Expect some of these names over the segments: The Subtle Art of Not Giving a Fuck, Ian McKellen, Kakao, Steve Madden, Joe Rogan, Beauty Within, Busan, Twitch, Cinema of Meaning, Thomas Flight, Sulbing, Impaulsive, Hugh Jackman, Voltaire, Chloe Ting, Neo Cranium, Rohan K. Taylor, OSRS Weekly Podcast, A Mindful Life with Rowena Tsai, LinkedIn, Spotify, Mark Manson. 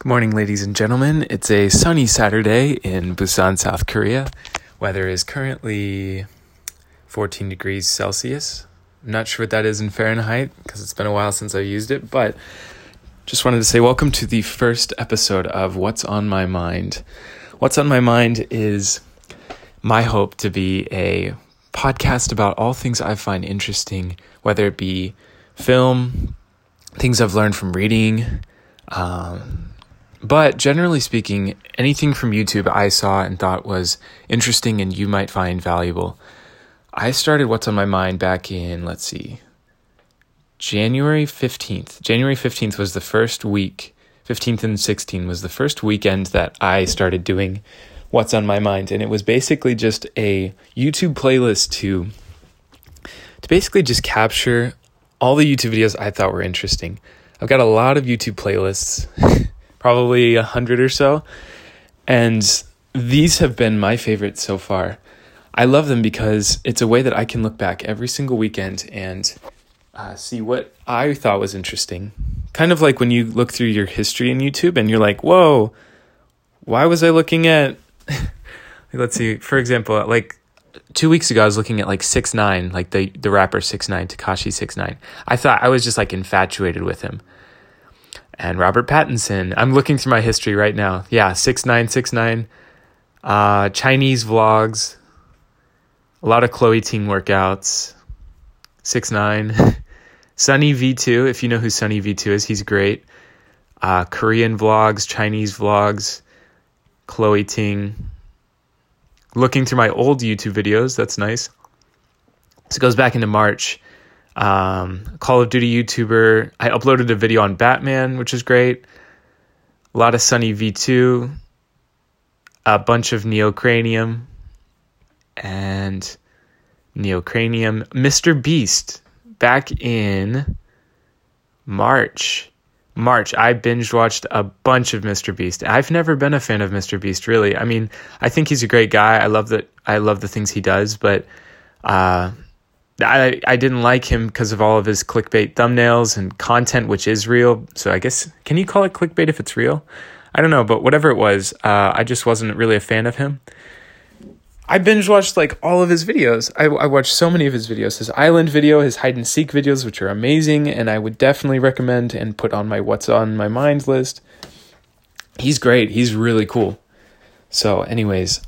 Good morning, ladies and gentlemen. It's a sunny Saturday in Busan, South Korea. Weather is currently 14 degrees Celsius. I'm not sure what that is in Fahrenheit because it's been a while since I used it, but just wanted to say welcome to the first episode of What's on My Mind. What's on My Mind is my hope to be a podcast about all things I find interesting, whether it be film, things I've learned from reading, but generally speaking, anything from YouTube I saw and thought was interesting and you might find valuable. I started What's on My Mind back in, January 15th. January 15th was the first week, 15th and 16th was the first weekend that I started doing What's on My Mind. And it was basically just a YouTube playlist to basically just capture all the YouTube videos I thought were interesting. I've got a lot of YouTube playlists. Probably 100 or so. And these have been my favorites so far. I love them because it's a way that I can look back every single weekend and see what I thought was interesting. Kind of like when you look through your history in YouTube and you're like, whoa, why was I looking at, let's see, for example, 2 weeks ago, I was looking at 6ix9ine, the rapper 6ix9ine, Tekashi 6ix9ine. I thought I was just infatuated with him. And Robert Pattinson. I'm looking through my history right now. Yeah, 6ix9ine. Chinese vlogs. A lot of Chloe Ting workouts. 6ix9ine. Sunny V2. If you know who Sunny V2 is, he's great. Korean vlogs, Chinese vlogs. Chloe Ting. Looking through my old YouTube videos. That's nice. So it goes back into March. Call of Duty YouTuber. I uploaded a video on Batman, which is great. A lot of Sunny V2, a bunch of Neo Cranium, and Mr. Beast back in March. I binge watched a bunch of Mr. Beast. I've never been a fan of Mr. Beast, really. I mean, I think he's a great guy. I love the things he does, but I didn't like him because of all of his clickbait thumbnails and content, which is real. So I guess, can you call it clickbait if it's real? I don't know, but whatever it was, I just wasn't really a fan of him. I binge watched all of his videos. I watched so many of his videos, his island video, his hide and seek videos, which are amazing. And I would definitely recommend and put on my What's on My Mind list. He's great. He's really cool. So anyways,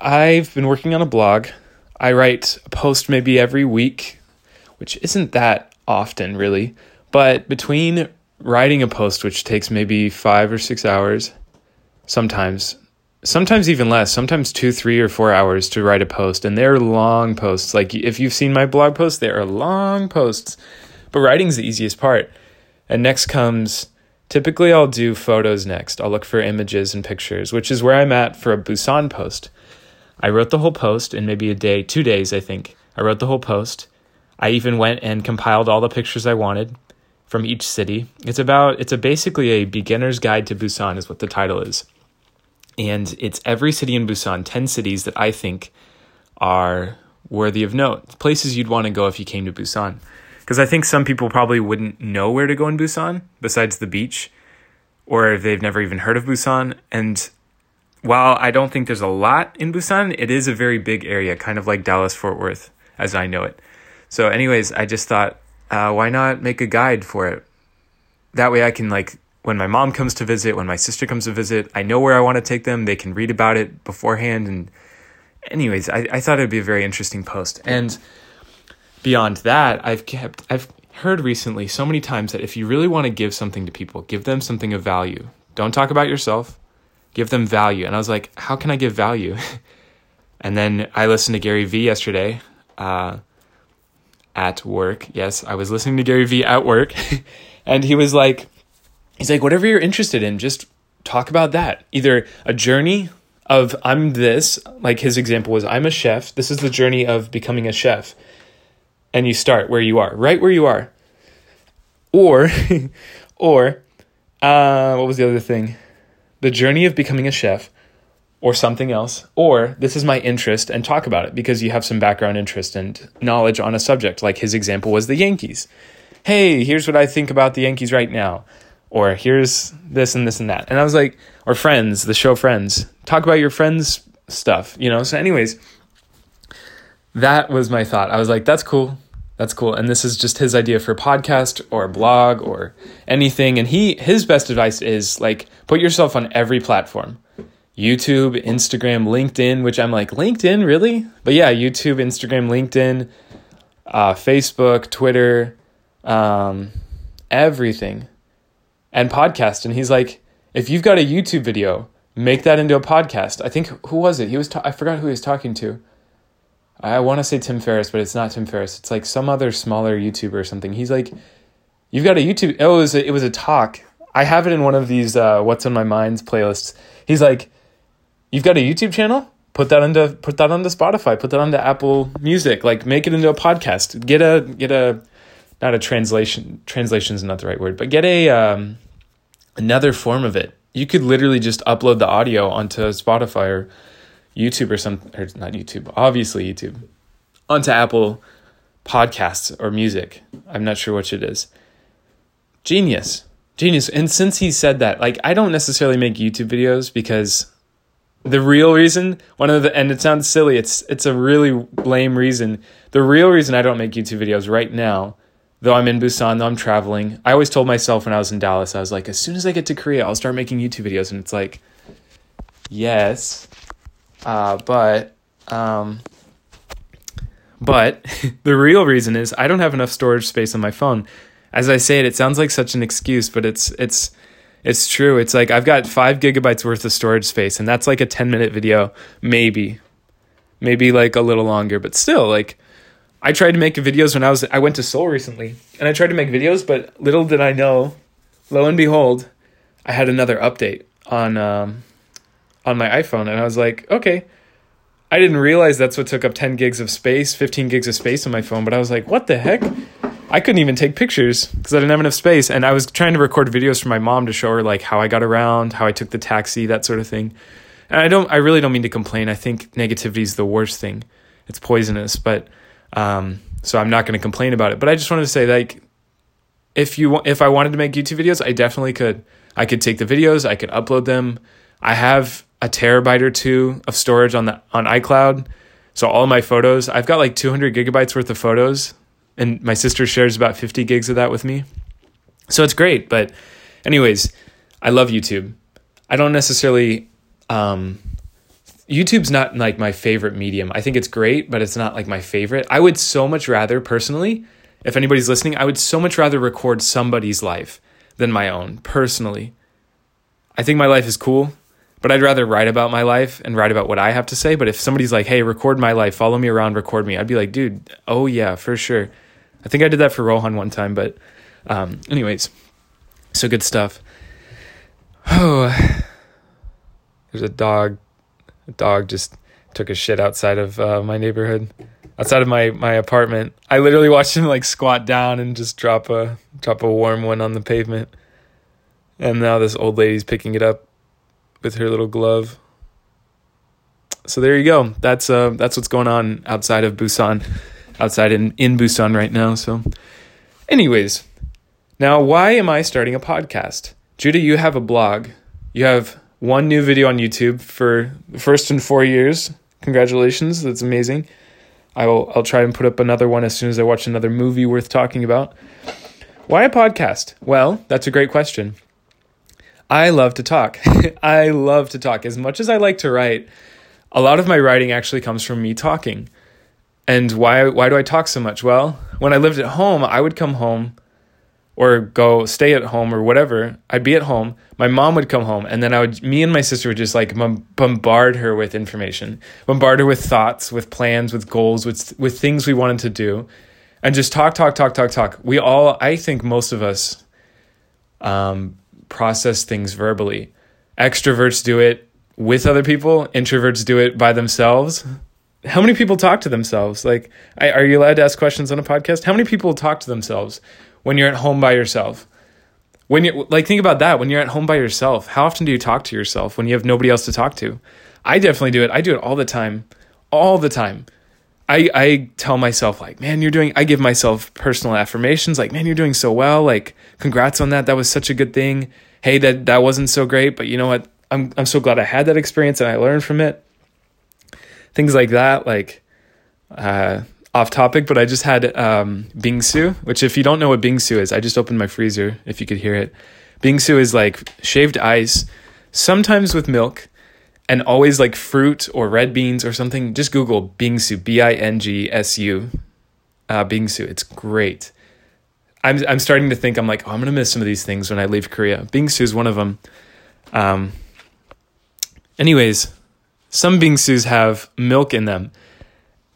I've been working on a blog. I write a post maybe every week, which isn't that often really, but between writing a post, which takes maybe 5 or 6 hours, sometimes even less, sometimes 2, 3, or 4 hours to write a post. And they're long posts. If you've seen my blog posts, they are long posts, but writing's the easiest part. And next comes, typically I'll do photos next. I'll look for images and pictures, which is where I'm at for a Busan post. I wrote the whole post in maybe 2 days, I think. I wrote the whole post. I even went and compiled all the pictures I wanted from each city. It's basically a beginner's guide to Busan is what the title is. And it's every city in Busan, 10 cities that I think are worthy of note. Places you'd want to go if you came to Busan. Because I think some people probably wouldn't know where to go in Busan besides the beach, or they've never even heard of Busan. And while I don't think there's a lot in Busan, it is a very big area, kind of like Dallas-Fort Worth, as I know it. So anyways, I just thought, why not make a guide for it? That way I can, when my mom comes to visit, when my sister comes to visit, I know where I want to take them. They can read about it beforehand. And anyways, I thought it'd be a very interesting post. And beyond that, I've heard recently so many times that if you really want to give something to people, give them something of value. Don't talk about yourself. Give them value. And I was like, how can I give value? And then I listened to Gary Vee yesterday at work. Yes, I was listening to Gary Vee at work. And he was he's whatever you're interested in, just talk about that. Either a journey of I'm this, his example was I'm a chef. This is the journey of becoming a chef. And you start where you are, right where you are. Or what was the other thing? The journey of becoming a chef or something else, or this is my interest and talk about it because you have some background interest and knowledge on a subject. His example was the Yankees. hey, here's what I think about the Yankees right now, or here's this and this and that. And I was like, or Friends, the show Friends, talk about your friends stuff, you know? So anyways, that was my thought. I was like, that's cool. That's cool. And this is just his idea for a podcast or a blog or anything. And his best advice is like, put yourself on every platform, YouTube, Instagram, LinkedIn, which I'm like, LinkedIn, really? But yeah, YouTube, Instagram, LinkedIn, Facebook, Twitter, everything, and podcast. And he's like, if you've got a YouTube video, make that into a podcast. I think, who was it? I forgot who he was talking to. I want to say Tim Ferriss, but it's not Tim Ferriss. It's like some other smaller YouTuber or something. He's like, you've got a YouTube. Oh, it was a talk. I have it in one of these What's on My Mind's playlists. He's like, you've got a YouTube channel? Put that onto Spotify. Put that onto Apple Music. Like, make it into a podcast. Get a not a translation. Translation is not the right word, but get a another form of it. You could literally just upload the audio onto Spotify or YouTube or something, or not YouTube, obviously YouTube, onto Apple Podcasts or Music. I'm not sure which it is. Genius. And since he said that, like, I don't necessarily make YouTube videos because the real reason, and it sounds silly, it's a really lame reason. The real reason I don't make YouTube videos right now, though I'm in Busan, though I'm traveling, I always told myself when I was in Dallas, I was like, as soon as I get to Korea, I'll start making YouTube videos. And it's like, yes. But the real reason is I don't have enough storage space on my phone. As I say it, it sounds like such an excuse, but it's true. It's like, I've got 5 gigabytes worth of storage space, and that's like a 10-minute video, maybe like a little longer, but still, like, I tried to make videos when I went to Seoul recently, and I tried to make videos, but little did I know, lo and behold, I had another update on my iPhone, and I was like, okay, I didn't realize that's what took up 10 gigs of space, 15 gigs of space on my phone, but I was like, what the heck? I couldn't even take pictures because I didn't have enough space, and I was trying to record videos for my mom to show her, like, how I got around, how I took the taxi, that sort of thing. And I really don't mean to complain. I think negativity is the worst thing. It's poisonous, but so I'm not going to complain about it, but I just wanted to say, like, if I wanted to make YouTube videos, I definitely could. I could take the videos, I could upload them. I have a terabyte or two of storage on iCloud. So all my photos, I've got like 200 gigabytes worth of photos, and my sister shares about 50 gigs of that with me. So it's great. But anyways, I love YouTube. I don't necessarily, YouTube's not like my favorite medium. I think it's great, but it's not like my favorite. I would so much rather, personally, if anybody's listening, I would so much rather record somebody's life than my own, personally. I think my life is cool, but I'd rather write about my life and write about what I have to say. But if somebody's like, hey, record my life, follow me around, record me, I'd be like, dude, oh yeah, for sure. I think I did that for Rohan one time, but anyways, so good stuff. Oh, there's a dog. A dog just took a shit outside of my neighborhood, outside of my apartment. I literally watched him like squat down and just drop a warm one on the pavement. And now this old lady's picking it up with her little glove. So there you go. That's what's going on outside of Busan, outside in Busan right now. So anyways, now why am I starting a podcast? Judah, you have a blog. You have one new video on YouTube for the first in 4 years. Congratulations. That's amazing. I'll try and put up another one as soon as I watch another movie worth talking about. Why a podcast? Well, that's a great question. I love to talk. I love to talk. As much as I like to write, a lot of my writing actually comes from me talking. And why do I talk so much? Well, when I lived at home, I would come home or go stay at home or whatever. I'd be at home. My mom would come home, and then me and my sister would just like bombard her with information, bombard her with thoughts, with plans, with goals, with things we wanted to do, and just talk. I think most of us, process things verbally. Extroverts do it with other people. Introverts do it by themselves. How many people talk to themselves? Like, are you allowed to ask questions on a podcast? How many people talk to themselves when you're at home by yourself? When you like, think about that. When you're at home by yourself, how often do you talk to yourself when you have nobody else to talk to? I definitely do it. I do it all the time. I tell myself, like, man, you're doing, I give myself personal affirmations, like, man, you're doing so well. Like, congrats on that. That was such a good thing. Hey, that wasn't so great, but you know what? I'm so glad I had that experience and I learned from it. Things like that, like, off topic, but I just had bingsu, which if you don't know what bingsu is, I just opened my freezer, if you could hear it. Bingsu is like shaved ice, sometimes with milk, and always like fruit or red beans or something. Just Google bingsu, bingsu, bingsu. It's great. I'm starting to think, I'm like, oh, I'm gonna miss some of these things when I leave Korea. Bingsu is one of them. Anyways, some bingsus have milk in them,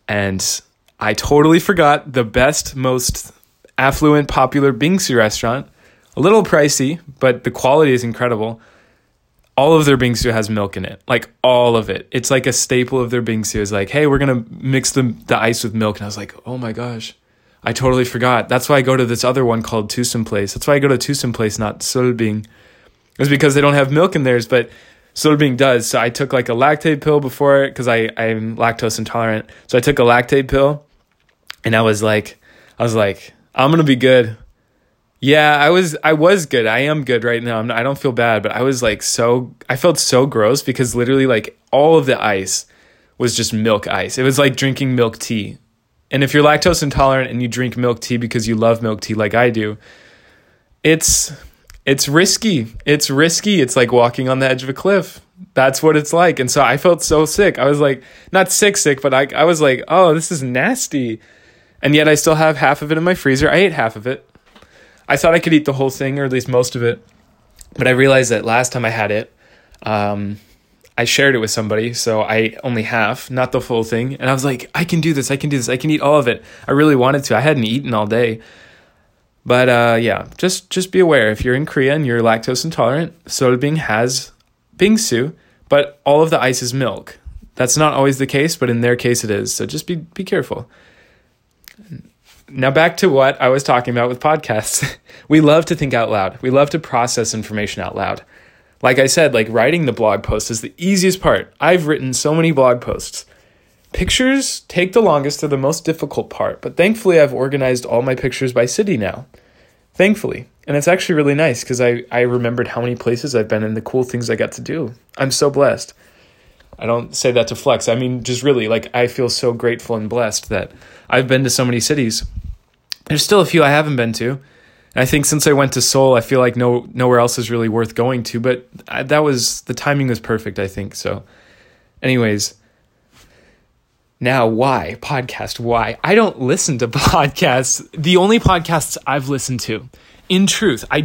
and I totally forgot the best, most affluent, popular bingsu restaurant. A little pricey, but the quality is incredible. All of their bingsu has milk in it, like all of it. It's like a staple of their bingsu is like, hey, we're going to mix the ice with milk. And I was like, oh my gosh, I totally forgot. That's why I go to this other one called Tosum Place. That's why I go to Tosum Place, not Sulbing. It's because they don't have milk in theirs, but Sulbing does. So I took like a lactate pill before it because I'm lactose intolerant. So I took a lactate pill and I was like, I'm going to be good. Yeah, I was good. I am good right now. I don't feel bad, but I was like, I felt so gross because literally like all of the ice was just milk ice. It was like drinking milk tea. And if you're lactose intolerant and you drink milk tea because you love milk tea like I do, it's risky. It's risky. It's like walking on the edge of a cliff. That's what it's like. And so I felt so sick. I was like, not sick, but I was like, oh, this is nasty. And yet I still have half of it in my freezer. I ate half of it. I thought I could eat the whole thing, or at least most of it, but I realized that last time I had it, I shared it with somebody, so I only half, not the full thing, and I was like, I can do this, I can eat all of it. I really wanted to. I hadn't eaten all day, but yeah, just be aware. If you're in Korea and you're lactose intolerant, Sulbing has bingsu, but all of the ice is milk. That's not always the case, but in their case it is, so just be careful. Now back to what I was talking about with podcasts. We love to think out loud. We love to process information out loud. Like I said, like writing the blog post is the easiest part. I've written so many blog posts. Pictures take the longest, they're the most difficult part. But thankfully, I've organized all my pictures by city now. Thankfully. And it's actually really nice because I remembered how many places I've been and the cool things I got to do. I'm so blessed. I don't say that to flex. I mean, just really, like, I feel so grateful and blessed that I've been to so many cities. There's still a few I haven't been to. And I think since I went to Seoul, I feel like nowhere else is really worth going to. But the timing was perfect, I think. So anyways, now why? Podcast, why? I don't listen to podcasts. The only podcasts I've listened to, in truth, I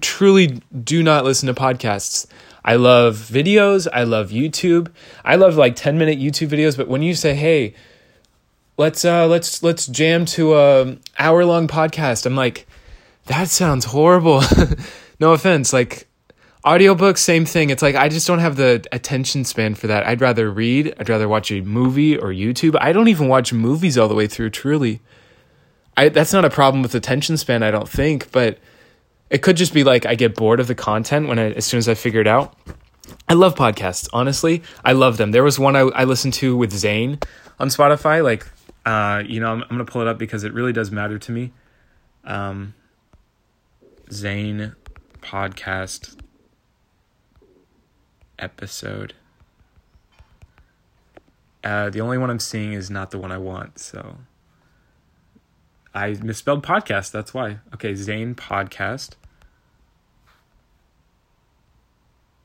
truly do not listen to podcasts. I love videos. I love YouTube. I love like 10-minute YouTube videos. But when you say, "Hey, let's jam to a hour-long podcast," I'm like, that sounds horrible. No offense. Like audiobooks, same thing. It's like I just don't have the attention span for that. I'd rather read. I'd rather watch a movie or YouTube. I don't even watch movies all the way through. Truly, that's not a problem with attention span, I don't think, but. It could just be like I get bored of the content as soon as I figure it out. I love podcasts, honestly. I love them. There was one I listened to with Zayn on Spotify. Like, I'm going to pull it up because it really does matter to me. Zayn podcast episode. The only one I'm seeing is not the one I want, so... I misspelled podcast, that's why. Okay, Zayn podcast.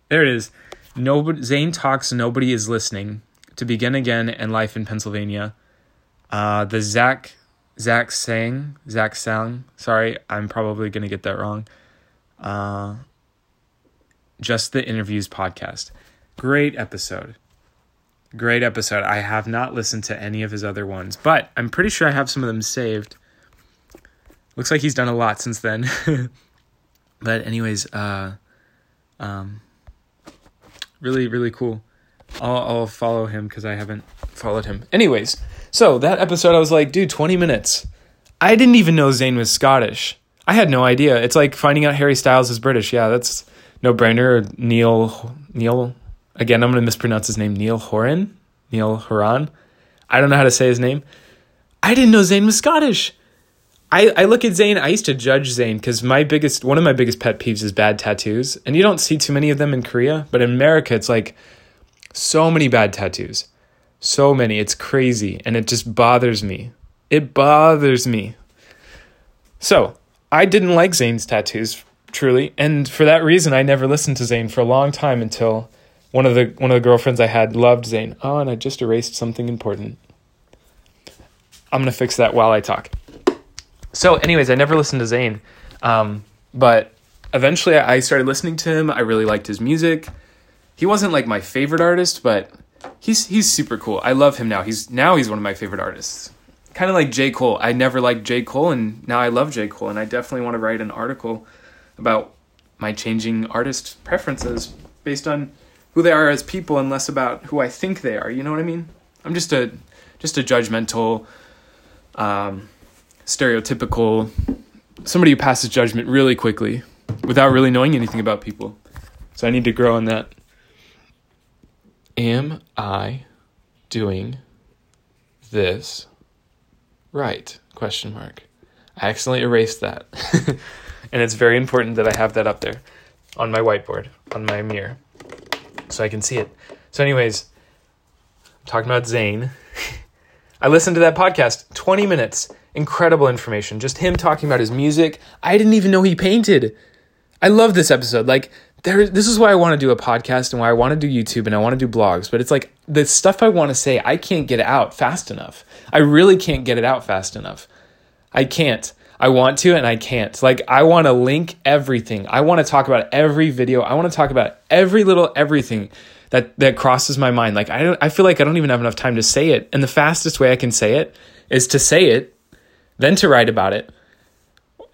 There it is. Zayn talks, nobody is listening. To Begin Again and Life in Pennsylvania. The Zach Sang. Sorry, I'm probably gonna get that wrong. Just the Interviews podcast. Great episode. I have not listened to any of his other ones, but I'm pretty sure I have some of them saved. Looks like he's done a lot since then. But anyways, really, really cool. I'll follow him because I haven't followed him. Anyways, so that episode I was like, dude, 20 minutes. I didn't even know Zayn was Scottish. I had no idea. It's like finding out Harry Styles is British. Yeah, that's no-brainer. Neil, again, I'm going to mispronounce his name, Neil Horan. I don't know how to say his name. I didn't know Zayn was Scottish. I look at Zayn. I used to judge Zayn because one of my biggest pet peeves is bad tattoos. And you don't see too many of them in Korea. But in America, it's like so many bad tattoos. So many. It's crazy. And it just bothers me. It bothers me. So I didn't like Zayn's tattoos, truly. And for that reason, I never listened to Zayn for a long time until one of the girlfriends I had loved Zayn. Oh, and I just erased something important. I'm going to fix that while I talk. So anyways, I never listened to Zayn, but eventually I started listening to him. I really liked his music. He wasn't like my favorite artist, but he's super cool. I love him now. He's one of my favorite artists. Kind of like J Cole. I never liked J Cole, and now I love J Cole, and I definitely want to write an article about my changing artist preferences based on who they are as people and less about who I think they are. You know what I mean? I'm just a judgmental, stereotypical, somebody who passes judgment really quickly without really knowing anything about people. So I need to grow in that. Am I doing this right? Question mark. I accidentally erased that. And it's very important that I have that up there on my whiteboard, on my mirror, so I can see it. So anyways, I'm talking about Zayn. I listened to that podcast, 20 minutes. Incredible information. Just him talking about his music. I didn't even know he painted. I love this episode. Like, this is why I want to do a podcast and why I want to do YouTube and I want to do blogs. But it's like the stuff I want to say, I can't get out fast enough. I really can't get it out fast enough. I can't. I want to and I can't. Like, I want to link everything. I want to talk about every video. I want to talk about every little everything that crosses my mind. Like, I feel like I don't even have enough time to say it. And the fastest way I can say it is to say it, then to write about it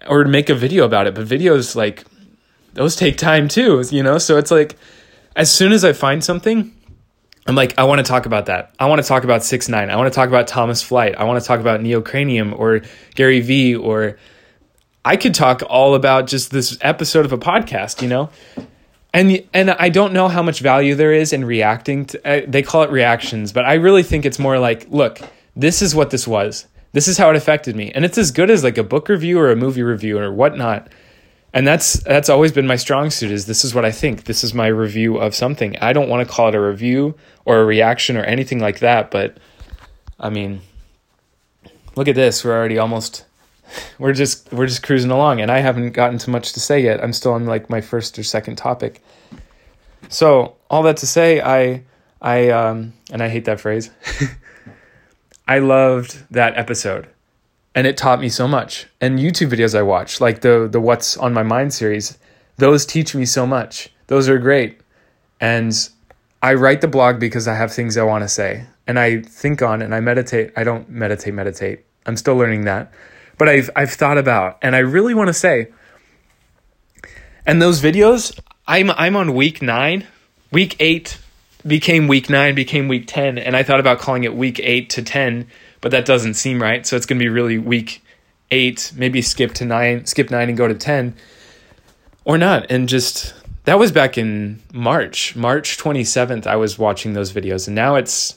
or to make a video about it. But videos, like, those take time too, you know? So it's like, as soon as I find something, I'm like, I want to talk about that. I want to talk about 6ix9ine. I want to talk about Thomas Flight. I want to talk about Neo Cranium or Gary Vee, or I could talk all about just this episode of a podcast, you know? And I don't know how much value there is in reacting to, they call it reactions, but I really think it's more like, look, this is what this was. This is how it affected me. And it's as good as like a book review or a movie review or whatnot. And that's always been my strong suit, is this is what I think. This is my review of something. I don't want to call it a review or a reaction or anything like that. But I mean, look at this. We're already almost, we're just cruising along, and I haven't gotten too much to say yet. I'm still on like my first or second topic. So all that to say, I hate that phrase. I loved that episode, and it taught me so much. And YouTube videos I watch, like the What's on My Mind series, those teach me so much. Those are great. And I write the blog because I have things I want to say, and I think on, and I meditate. I don't meditate. I'm still learning that, but I've thought about, and I really want to say. And those videos, I'm on week 8. Became week 9, became week 10, and I thought about calling it week 8 to 10, but that doesn't seem right, so it's going to be really week 8, maybe skip 9 and go to 10, or not, and just, that was back in March 27th, I was watching those videos, and now it's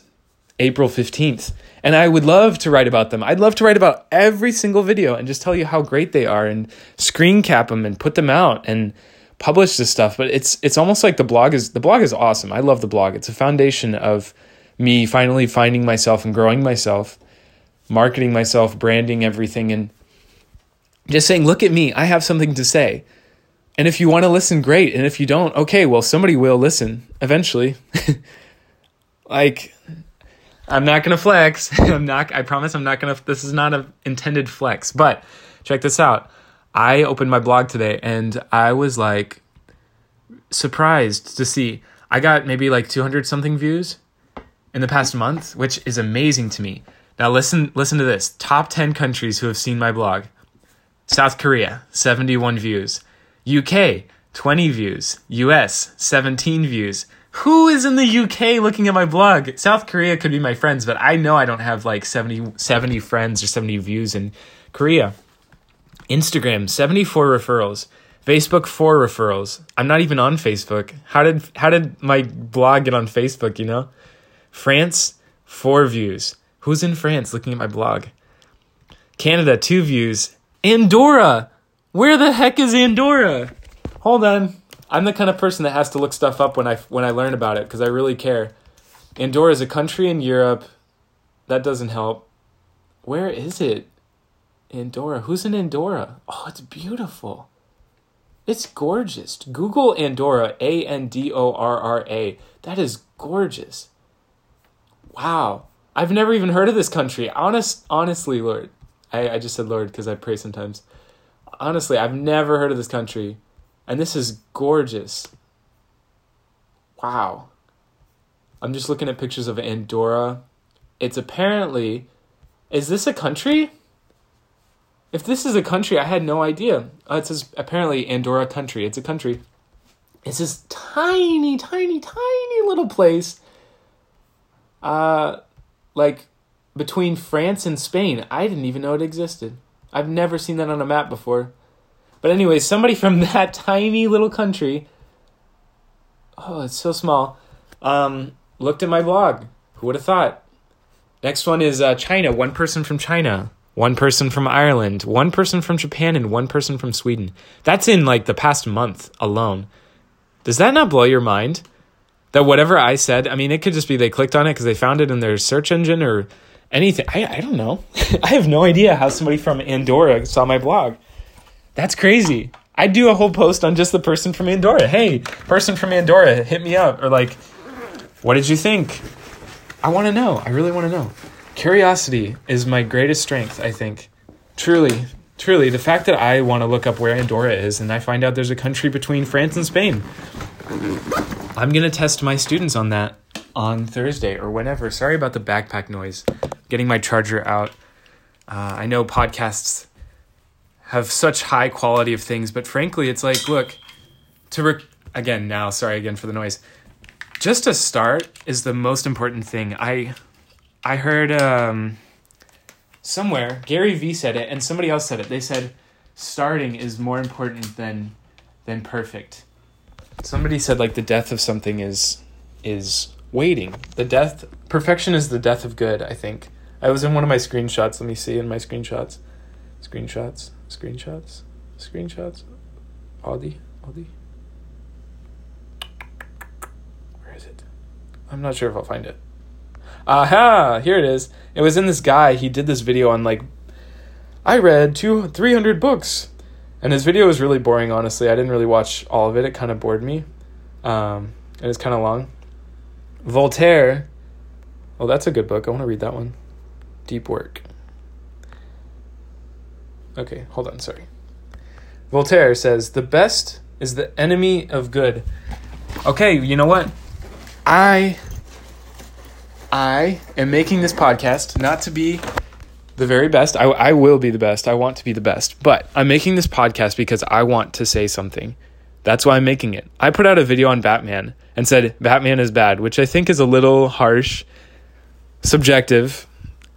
April 15th, and I would love to write about them. I'd love to write about every single video and just tell you how great they are, and screen cap them, and put them out, and publish this stuff, but it's almost like the blog is awesome. I love the blog. It's a foundation of me finally finding myself and growing myself, marketing myself, branding everything, and just saying, look at me, I have something to say. And if you want to listen, great. And if you don't, okay, well, somebody will listen eventually. Like, I'm not going to flex. I promise I'm not going to, this is not an intended flex, but check this out. I opened my blog today and I was like surprised to see I got maybe like 200 something views in the past month, which is amazing to me. Now listen to this. Top 10 countries who have seen my blog. South Korea, 71 views. UK, 20 views. US, 17 views. Who is in the UK looking at my blog? South Korea could be my friends, but I know I don't have like 70 friends or 70 views in Korea. Instagram, 74 referrals. Facebook, 4 referrals. I'm not even on Facebook. How did my blog get on Facebook, you know? France, 4 views. Who's in France looking at my blog? Canada, 2 views. Andorra! Where the heck is Andorra? Hold on. I'm the kind of person that has to look stuff up when I learn about it, because I really care. Andorra is a country in Europe. That doesn't help. Where is it? Andorra. Who's in Andorra? Oh, it's beautiful. It's gorgeous. Google Andorra, A-N-D-O-R-R-A. That is gorgeous. Wow. I've never even heard of this country. Honestly, Lord. I just said Lord because I pray sometimes. Honestly, I've never heard of this country. And this is gorgeous. Wow. I'm just looking at pictures of Andorra. It's apparently... Is this a country? If this is a country, I had no idea. It says apparently Andorra country. It's a country. It's this tiny, tiny, tiny little place. Like between France and Spain. I didn't even know it existed. I've never seen that on a map before. But anyway, somebody from that tiny little country. Oh, it's so small. Looked at my blog. Who would have thought? Next one is China. One person from China. One person from Ireland, one person from Japan, and one person from Sweden. That's in like the past month alone. Does that not blow your mind? That whatever I said, I mean, it could just be they clicked on it because they found it in their search engine or anything. I don't know. I have no idea how somebody from Andorra saw my blog. That's crazy. I'd do a whole post on just the person from Andorra. Hey, person from Andorra, hit me up. Or like, what did you think? I want to know. I really want to know. Curiosity is my greatest strength, I think. Truly, the fact that I want to look up where Andorra is and I find out there's a country between France and Spain. I'm going to test my students on that on Thursday or whenever. Sorry about the backpack noise. Getting my charger out. I know podcasts have such high quality of things, but frankly, it's like, look, sorry again for the noise. Just to start is the most important thing. I heard somewhere, Gary Vee said it, and somebody else said it. They said, starting is more important than perfect. Somebody said, like, the death of something is waiting. Perfection is the death of good, I think. I was in one of my screenshots. Let me see in my screenshots. Screenshots. Aldi. Where is it? I'm not sure if I'll find it. Aha, here it is. It was in this guy. He did this video on, like, I read 300 books. And his video was really boring, honestly. I didn't really watch all of it. It kind of bored me. It was kind of long. Voltaire. Oh, that's a good book. I want to read that one. Deep Work. Okay, hold on. Sorry. Voltaire says, the best is the enemy of good. Okay, you know what? I am making this podcast not to be the very best. I will be the best. I want to be the best. But I'm making this podcast because I want to say something. That's why I'm making it. I put out a video on Batman and said, Batman is bad, which I think is a little harsh, subjective,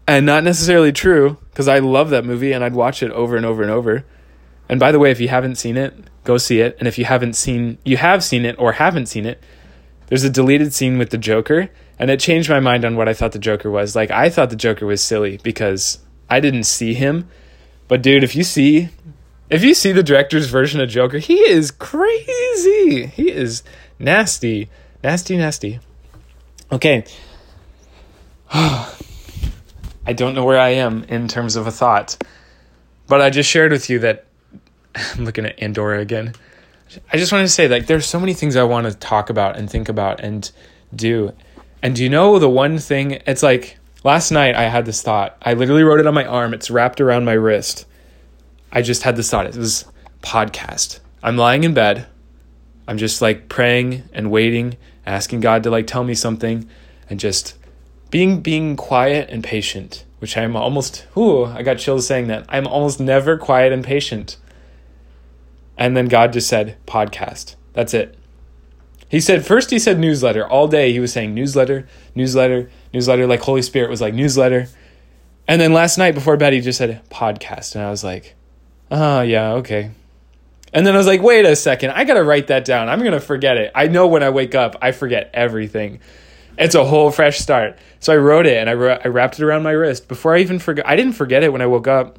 and not necessarily true because I love that movie and I'd watch it over and over and over. And by the way, if you haven't seen it, go see it. And if you have seen it or haven't seen it, there's a deleted scene with the Joker. And it changed my mind on what I thought the Joker was. Like, I thought the Joker was silly because I didn't see him. But, dude, if you see the director's version of Joker, he is crazy. He is nasty. Nasty, nasty. Okay. I don't know where I am in terms of a thought. But I just shared with you that... I'm looking at Andorra again. I just wanted to say, like, there's so many things I want to talk about and think about and do. And do you know the one thing? It's like last night I had this thought. I literally wrote it on my arm. It's wrapped around my wrist. I just had this thought. It was podcast. I'm lying in bed. I'm just like praying and waiting, asking God to like tell me something and just being quiet and patient, which I'm almost, I got chills saying that. I'm almost never quiet and patient. And then God just said podcast. That's it. He said newsletter all day. He was saying newsletter, like Holy Spirit was like newsletter. And then last night before bed, he just said podcast. And I was like, oh yeah, okay. And then I was like, wait a second. I got to write that down. I'm going to forget it. I know when I wake up, I forget everything. It's a whole fresh start. So I wrote it, and I wrapped it around my wrist. Before I even forgot, I didn't forget it when I woke up.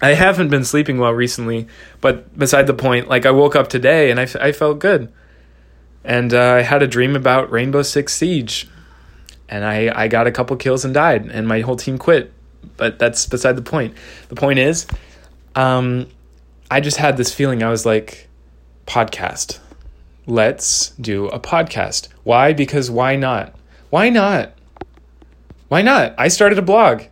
I haven't been sleeping well recently, but beside the point, like I woke up today and I felt good. And I had a dream about Rainbow Six Siege, and I got a couple kills and died, and my whole team quit. But that's beside the point. The point is, I just had this feeling. I was like, podcast. Let's do a podcast. Why? Because why not? Why not? Why not? I started a blog,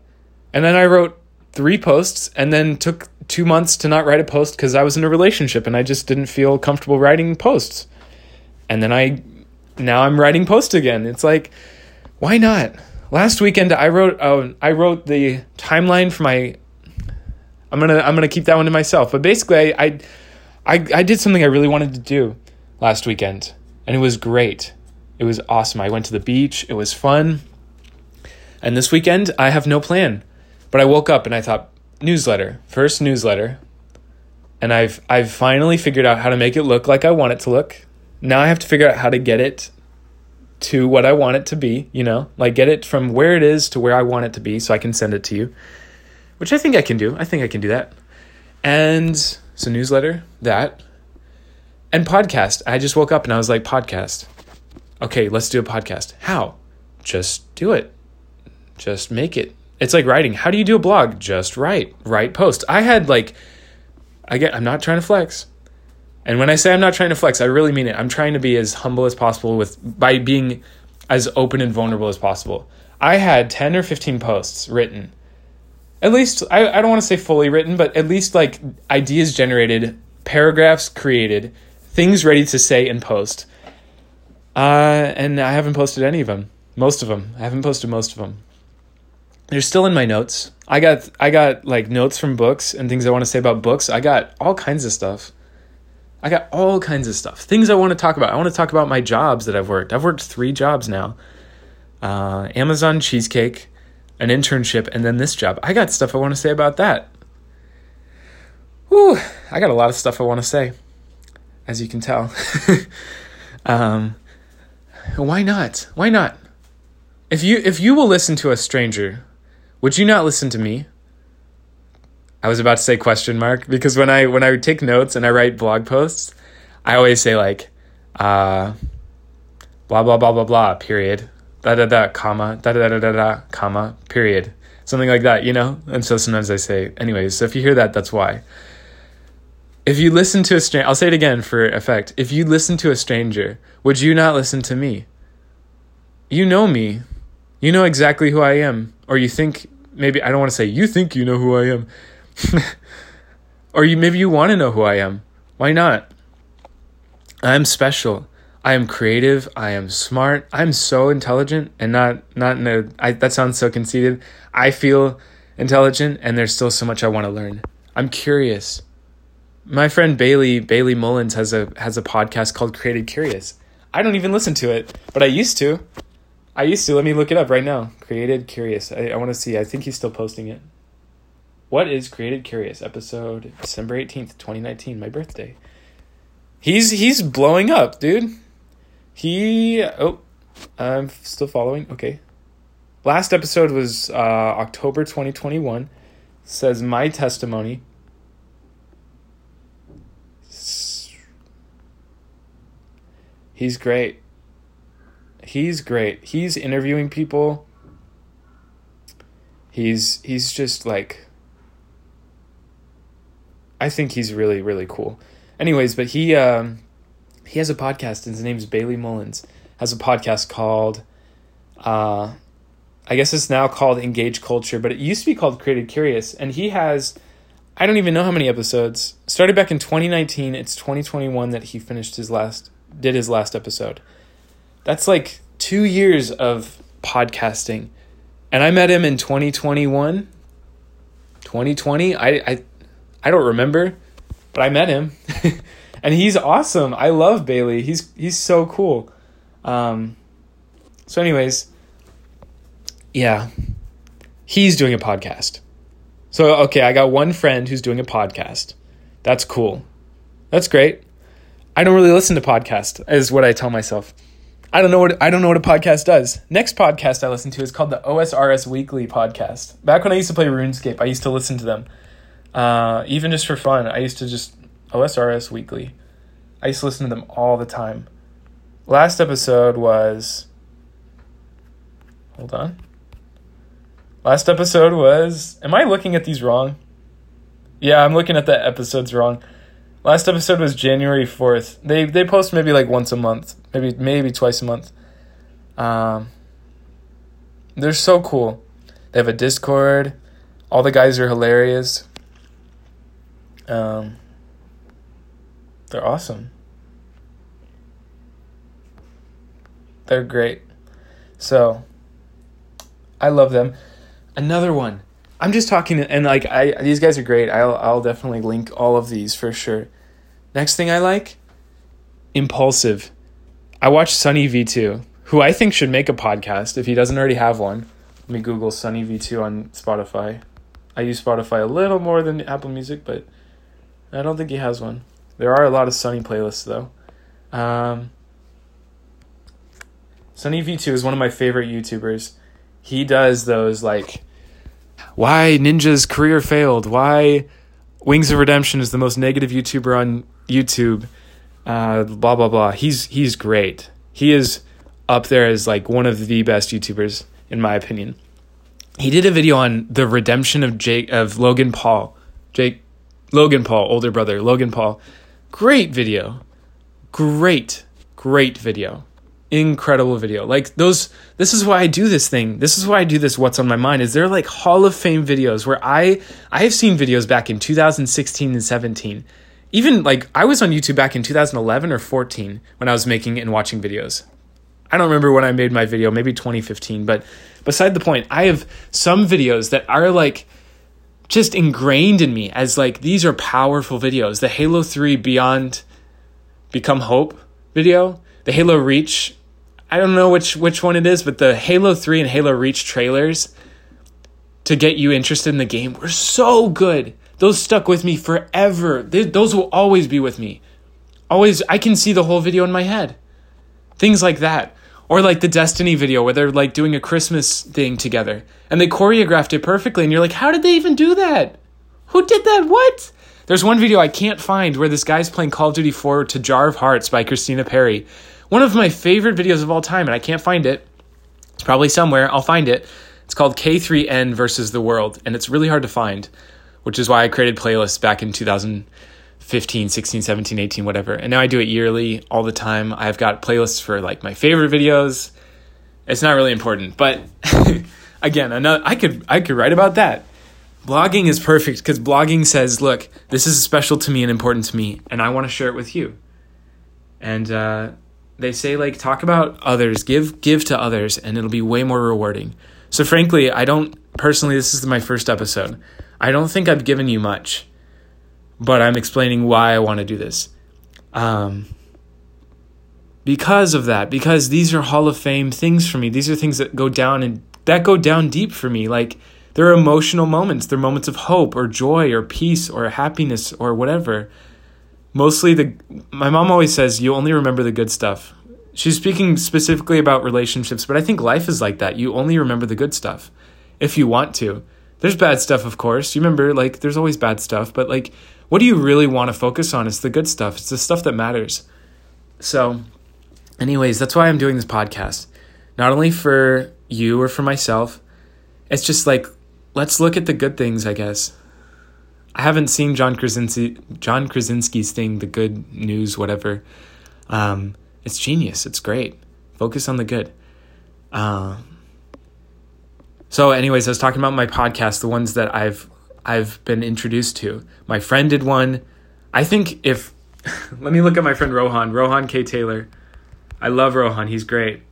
and then I wrote 3 posts, and then took 2 months to not write a post because I was in a relationship, and I just didn't feel comfortable writing posts. And then now I'm writing posts again. It's like, why not? Last weekend I wrote the timeline for my. I'm gonna keep that one to myself. But basically, I did something I really wanted to do last weekend, and it was great. It was awesome. I went to the beach. It was fun. And this weekend I have no plan, but I woke up and I thought, first newsletter, and I've finally figured out how to make it look like I want it to look. Now I have to figure out how to get it to what I want it to be, you know, like get it from where it is to where I want it to be so I can send it to you, which I think I can do. I think I can do that. And so newsletter, that, and podcast. I just woke up and I was like, podcast. Okay, let's do a podcast. How? Just do it. Just make it. It's like writing. How do you do a blog? Just write. Write posts. I had like, I'm not trying to flex. And when I say I'm not trying to flex, I really mean it. I'm trying to be as humble as possible by being as open and vulnerable as possible. I had 10 or 15 posts written. At least, I don't want to say fully written, but at least like ideas generated, paragraphs created, things ready to say and post. And I haven't posted any of them. Most of them. I haven't posted most of them. They're still in my notes. I got like notes from books and things I want to say about books. I got all kinds of stuff. I got all kinds of stuff, things I want to talk about. I want to talk about my jobs that I've worked. I've worked 3 jobs now, Amazon Cheesecake, an internship, and then this job. I got stuff I want to say about that. Whew, I got a lot of stuff I want to say, as you can tell. Why not? Why not? If you will listen to a stranger, would you not listen to me? I was about to say ? Because when I take notes and I write blog posts, I always say like, blah, blah, blah, blah, blah, period, da, da, da, comma, da, da, da, da, da, comma, period. Something like that, you know? And so sometimes I say, anyways, so if you hear that, that's why. If you listen to a stranger, I'll say it again for effect. If you listen to a stranger, would you not listen to me? You know me. You know exactly who I am. Or you think, maybe, I don't want to say you think you know who I am. Or maybe you want to know who I am. Why not? I'm special. I am creative. I am smart. I'm so intelligent, and not in a. That sounds so conceited. I feel intelligent, and there's still so much I want to learn. I'm curious. My friend Bailey Mullins has a podcast called Created Curious. I don't even listen to it, but I used to. Let me look it up right now. Created Curious. I want to see. I think he's still posting it. What is Created Curious? Episode December 18th, 2019, my birthday. He's blowing up, dude. I'm still following. Okay. Last episode was October 2021. It says my testimony. He's great. He's interviewing people. He's just like, I think he's really, really cool. Anyways, but he has a podcast, and his name's Bailey Mullins. Has a podcast called, I guess it's now called Engage Culture, but it used to be called Created Curious. And he has, I don't even know how many episodes. Started back in 2019. It's 2021 that he finished his last episode. That's like 2 years of podcasting. And I met him in 2020. I don't remember, but I met him, and he's awesome. I love Bailey. He's so cool. So anyways, yeah, he's doing a podcast. So, okay. I got one friend who's doing a podcast. That's cool. That's great. I don't really listen to podcasts is what I tell myself. I don't know what a podcast does. Next podcast I listen to is called the OSRS Weekly Podcast. Back when I used to play RuneScape, I used to listen to them. Even just for fun, I used to just OSRS Weekly. I used to listen to them all the time. Last episode was... Hold on. Last episode was... Am I looking at these wrong? Yeah, I'm looking at the episodes wrong. Last episode was January 4th. They post maybe like once a month. Maybe twice a month. They're so cool. They have a Discord. All the guys are hilarious. They're awesome. They're great. So, I love them. Another one. I'm just talking, and like these guys are great. I'll definitely link all of these for sure. Next thing I like, Impaulsive. I watched Sunny V2, who I think should make a podcast if he doesn't already have one. Let me Google Sunny V2 on Spotify. I use Spotify a little more than Apple Music, but I don't think he has one. There are a lot of Sunny playlists though. Sunny V2 is one of my favorite YouTubers. He does those like, why Ninja's career failed, why Wings of Redemption is the most negative YouTuber on YouTube, blah, blah, blah. He's great. He is up there as like one of the best YouTubers, in my opinion. He did a video on the redemption of Logan Paul. Logan Paul, older brother, Logan Paul. Great video. Great video. Incredible video. Like those, this is why I do this thing. This is why I do this. What's on my mind is they're like Hall of Fame videos where I have seen videos back in 2016 and 17. Even like I was on YouTube back in 2011 or 14 when I was making and watching videos. I don't remember when I made my video, maybe 2015, but beside the point, I have some videos that are like just ingrained in me as like, these are powerful videos. The Halo 3 Beyond Become Hope video, the Halo Reach, I don't know which one it is, but the Halo 3 and Halo Reach trailers to get you interested in the game were so good. Those stuck with me forever. Those will always be with me. Always, I can see the whole video in my head. Things like that. Or like the Destiny video where they're like doing a Christmas thing together. And they choreographed it perfectly. And you're like, how did they even do that? Who did that? What? There's one video I can't find where this guy's playing Call of Duty 4 to Jar of Hearts by Christina Perri. One of my favorite videos of all time, and I can't find it. It's probably somewhere. I'll find it. It's called K3N versus the World, and it's really hard to find, which is why I created playlists back in 2015, 16, 17, 18, whatever. And now I do it yearly all the time. I've got playlists for like my favorite videos. It's not really important, but again, another, I could write about that. Blogging is perfect because blogging says, look, this is special to me and important to me, and I want to share it with you. And, they say, like, talk about others, give to others, and it'll be way more rewarding. So frankly, this is my first episode. I don't think I've given you much, but I'm explaining why I want to do this. Because of that, because these are Hall of Fame things for me. These are things that go down deep for me. Like, they're emotional moments. They're moments of hope or joy or peace or happiness or whatever. Mostly my mom always says, you only remember the good stuff. She's speaking specifically about relationships, but I think life is like that. You only remember the good stuff if you want to. There's bad stuff, of course. You remember, like, there's always bad stuff, but like, what do you really want to focus on? It's the good stuff. It's the stuff that matters. So anyways, that's why I'm doing this podcast. Not only for you or for myself. It's just like, let's look at the good things, I guess. I haven't seen John Krasinski's thing, The Good News, whatever. It's genius. It's great. Focus on the good. So anyways, I was talking about my podcast, the ones that I've been introduced to. My friend did one. I think if... Let me look at my friend Rohan K. Taylor. I love Rohan. He's great.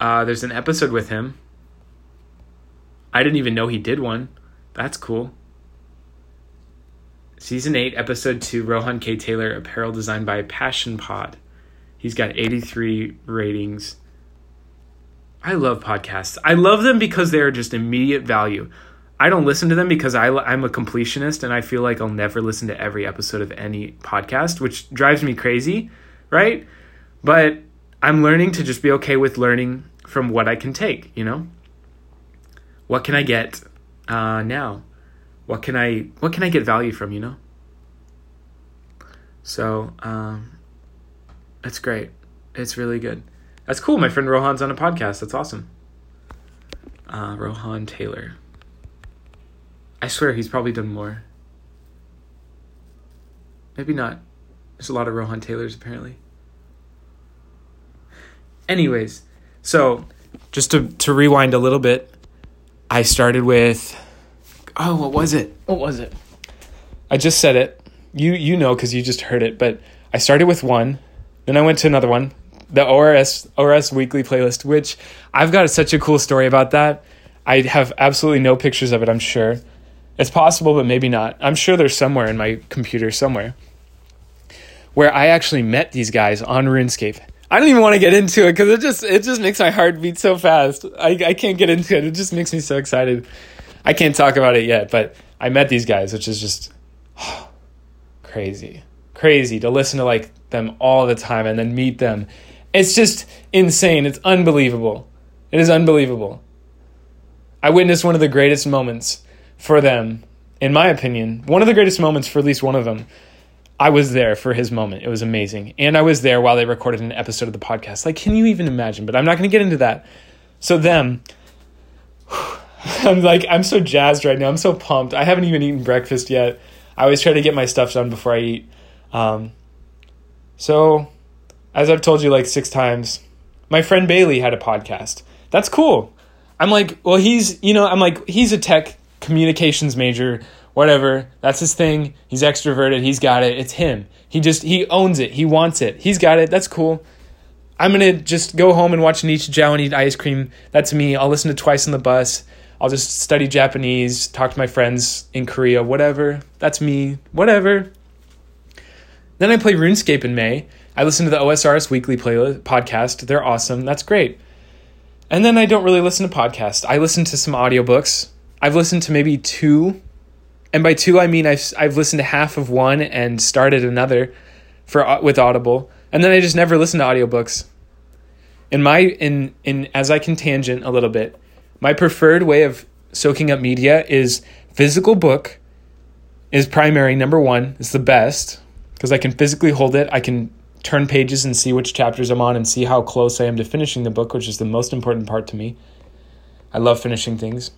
There's an episode with him. I didn't even know he did one. That's cool. Season 8, Episode 2, Rohan K. Taylor, apparel designed by Passion Pod. He's got 83 ratings. I love podcasts. I love them because they are just immediate value. I don't listen to them because I'm a completionist and I feel like I'll never listen to every episode of any podcast, which drives me crazy, right? But I'm learning to just be okay with learning from what I can take, you know? What can I get now? What can I get value from, you know? So, it's great. It's really good. That's cool. My friend Rohan's on a podcast. That's awesome. Rohan Taylor. I swear he's probably done more. Maybe not. There's a lot of Rohan Taylors apparently. Anyways, so just to rewind a little bit, I started with... Oh, what was it? What was it? I just said it. You know because you just heard it, but I started with one, then I went to another one, the OSRS Weekly playlist, which I've got such a cool story about that. I have absolutely no pictures of it, I'm sure. It's possible, but maybe not. I'm sure there's somewhere in my computer somewhere where I actually met these guys on RuneScape. I don't even want to get into it because it just makes my heart beat so fast. I can't get into it. It just makes me so excited. I can't talk about it yet, but I met these guys, which is just crazy. Crazy to listen to like them all the time and then meet them. It's just insane. It's unbelievable. It is unbelievable. I witnessed one of the greatest moments for them, in my opinion. One of the greatest moments for at least one of them. I was there for his moment. It was amazing. And I was there while they recorded an episode of the podcast. Like, can you even imagine? But I'm not going to get into that. So them... I'm so jazzed right now. I'm so pumped. I haven't even eaten breakfast yet. I always try to get my stuff done before I eat. So as I've told you like 6 times, my friend Bailey had a podcast. That's cool. I'm like, well, he's a tech communications major, whatever. That's his thing. He's extroverted. He's got it. It's him. He owns it. He wants it. He's got it. That's cool. I'm going to just go home and watch Nietzsche Jow and eat ice cream. That's me. I'll listen to Twice on the bus. I'll just study Japanese, talk to my friends in Korea, whatever. That's me, whatever. Then I play RuneScape in May. I listen to the OSRS Weekly podcast. They're awesome. That's great. And then I don't really listen to podcasts. I listen to some audiobooks. I've listened to maybe 2. And by 2, I mean I've listened to half of one and started another with Audible. And then I just never listen to audiobooks. As I can tangent a little bit, my preferred way of soaking up media is physical book is primary, number one. It's the best because I can physically hold it. I can turn pages and see which chapters I'm on and see how close I am to finishing the book, which is the most important part to me. I love finishing things.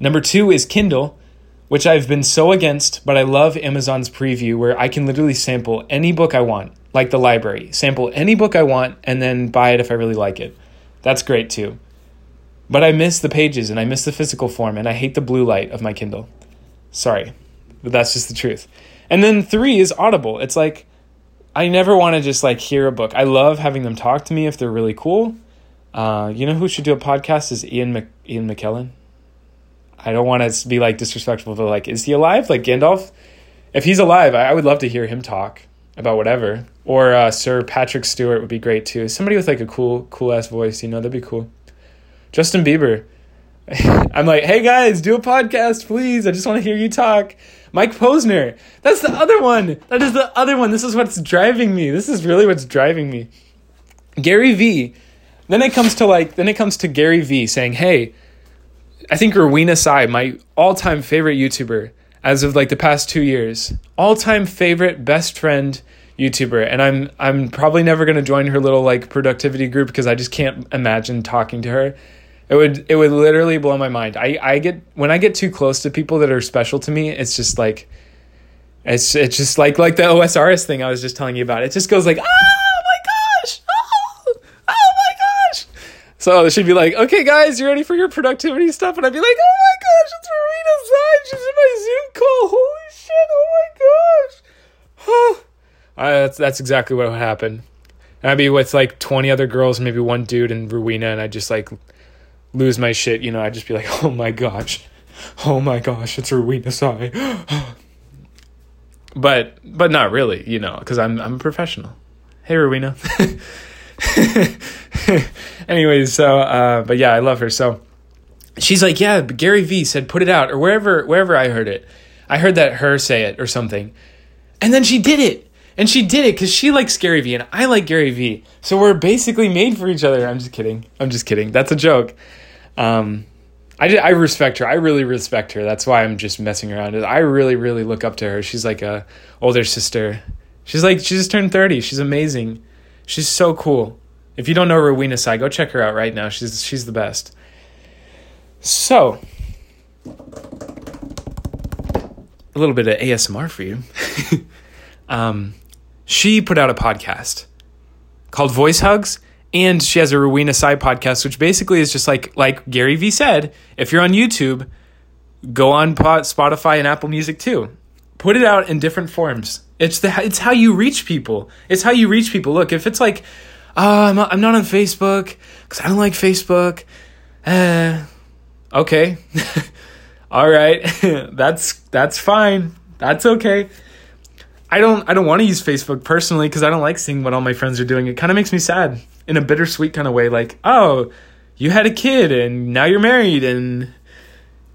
Number 2 is Kindle, which I've been so against, but I love Amazon's preview where I can literally sample any book I want, like the library. Sample any book I want and then buy it if I really like it. That's great too. But I miss the pages and I miss the physical form and I hate the blue light of my Kindle. Sorry, but that's just the truth. And then 3 is Audible. It's like, I never want to just like hear a book. I love having them talk to me if they're really cool. You know who should do a podcast is Ian McKellen. I don't want to be like disrespectful, but like, is he alive? Like Gandalf? If he's alive, I would love to hear him talk about whatever. Or Sir Patrick Stewart would be great too. Somebody with like a cool ass voice, you know, that'd be cool. Justin Bieber. I'm like, hey guys, do a podcast, please. I just want to hear you talk. Mike Posner. That's the other one. That is the other one. This is what's driving me. This is really what's driving me. Gary Vee. Then it comes to Gary Vee saying, hey, I think Rowena Tsai, my all-time favorite YouTuber as of like the past 2 years, all-time favorite best friend YouTuber, and I'm probably never going to join her little like productivity group because I just can't imagine talking to her. It would literally blow my mind. When I get too close to people that are special to me, it's just like the OSRS thing I was just telling you about. It just goes like, oh my gosh, oh my gosh. So she'd be like, okay guys, you ready for your productivity stuff? And I'd be like, oh my gosh, it's Rowena Tsai. She's in my Zoom call. Holy shit! Oh my gosh. Oh. That's exactly what would happen. And I'd be with like 20 other girls, maybe one dude and Rowena, and I'd just like lose my shit, you know. I'd just be like, oh my gosh, it's Rowena Tsai. but not really, you know, because I'm a professional. Hey, Rowena. Anyways, so but yeah, I love her. So she's like, yeah, but Gary Vee said put it out, or wherever I heard it. I heard that her say it or something, and then she did it. And she did it because she likes Gary Vee and I like Gary Vee. So we're basically made for each other. I'm just kidding. That's a joke. I respect her. I really respect her. That's why I'm just messing around. I really, really look up to her. She's like a older sister. She just turned 30. She's amazing. She's so cool. If you don't know Rowena Tsai, go check her out right now. She's the best. So, a little bit of ASMR for you. She put out a podcast called Voice Hugs, and she has a Rowena Tsai podcast, which basically is just like Gary Vee said, if you're on YouTube, go on Spotify and Apple Music too. Put it out in different forms. It's how you reach people. Look, if it's like, I'm not on Facebook because I don't like Facebook. Okay. All right. That's fine. That's okay. I don't want to use Facebook personally because I don't like seeing what all my friends are doing. It kind of makes me sad in a bittersweet kind of way. Like, oh, you had a kid and now you're married and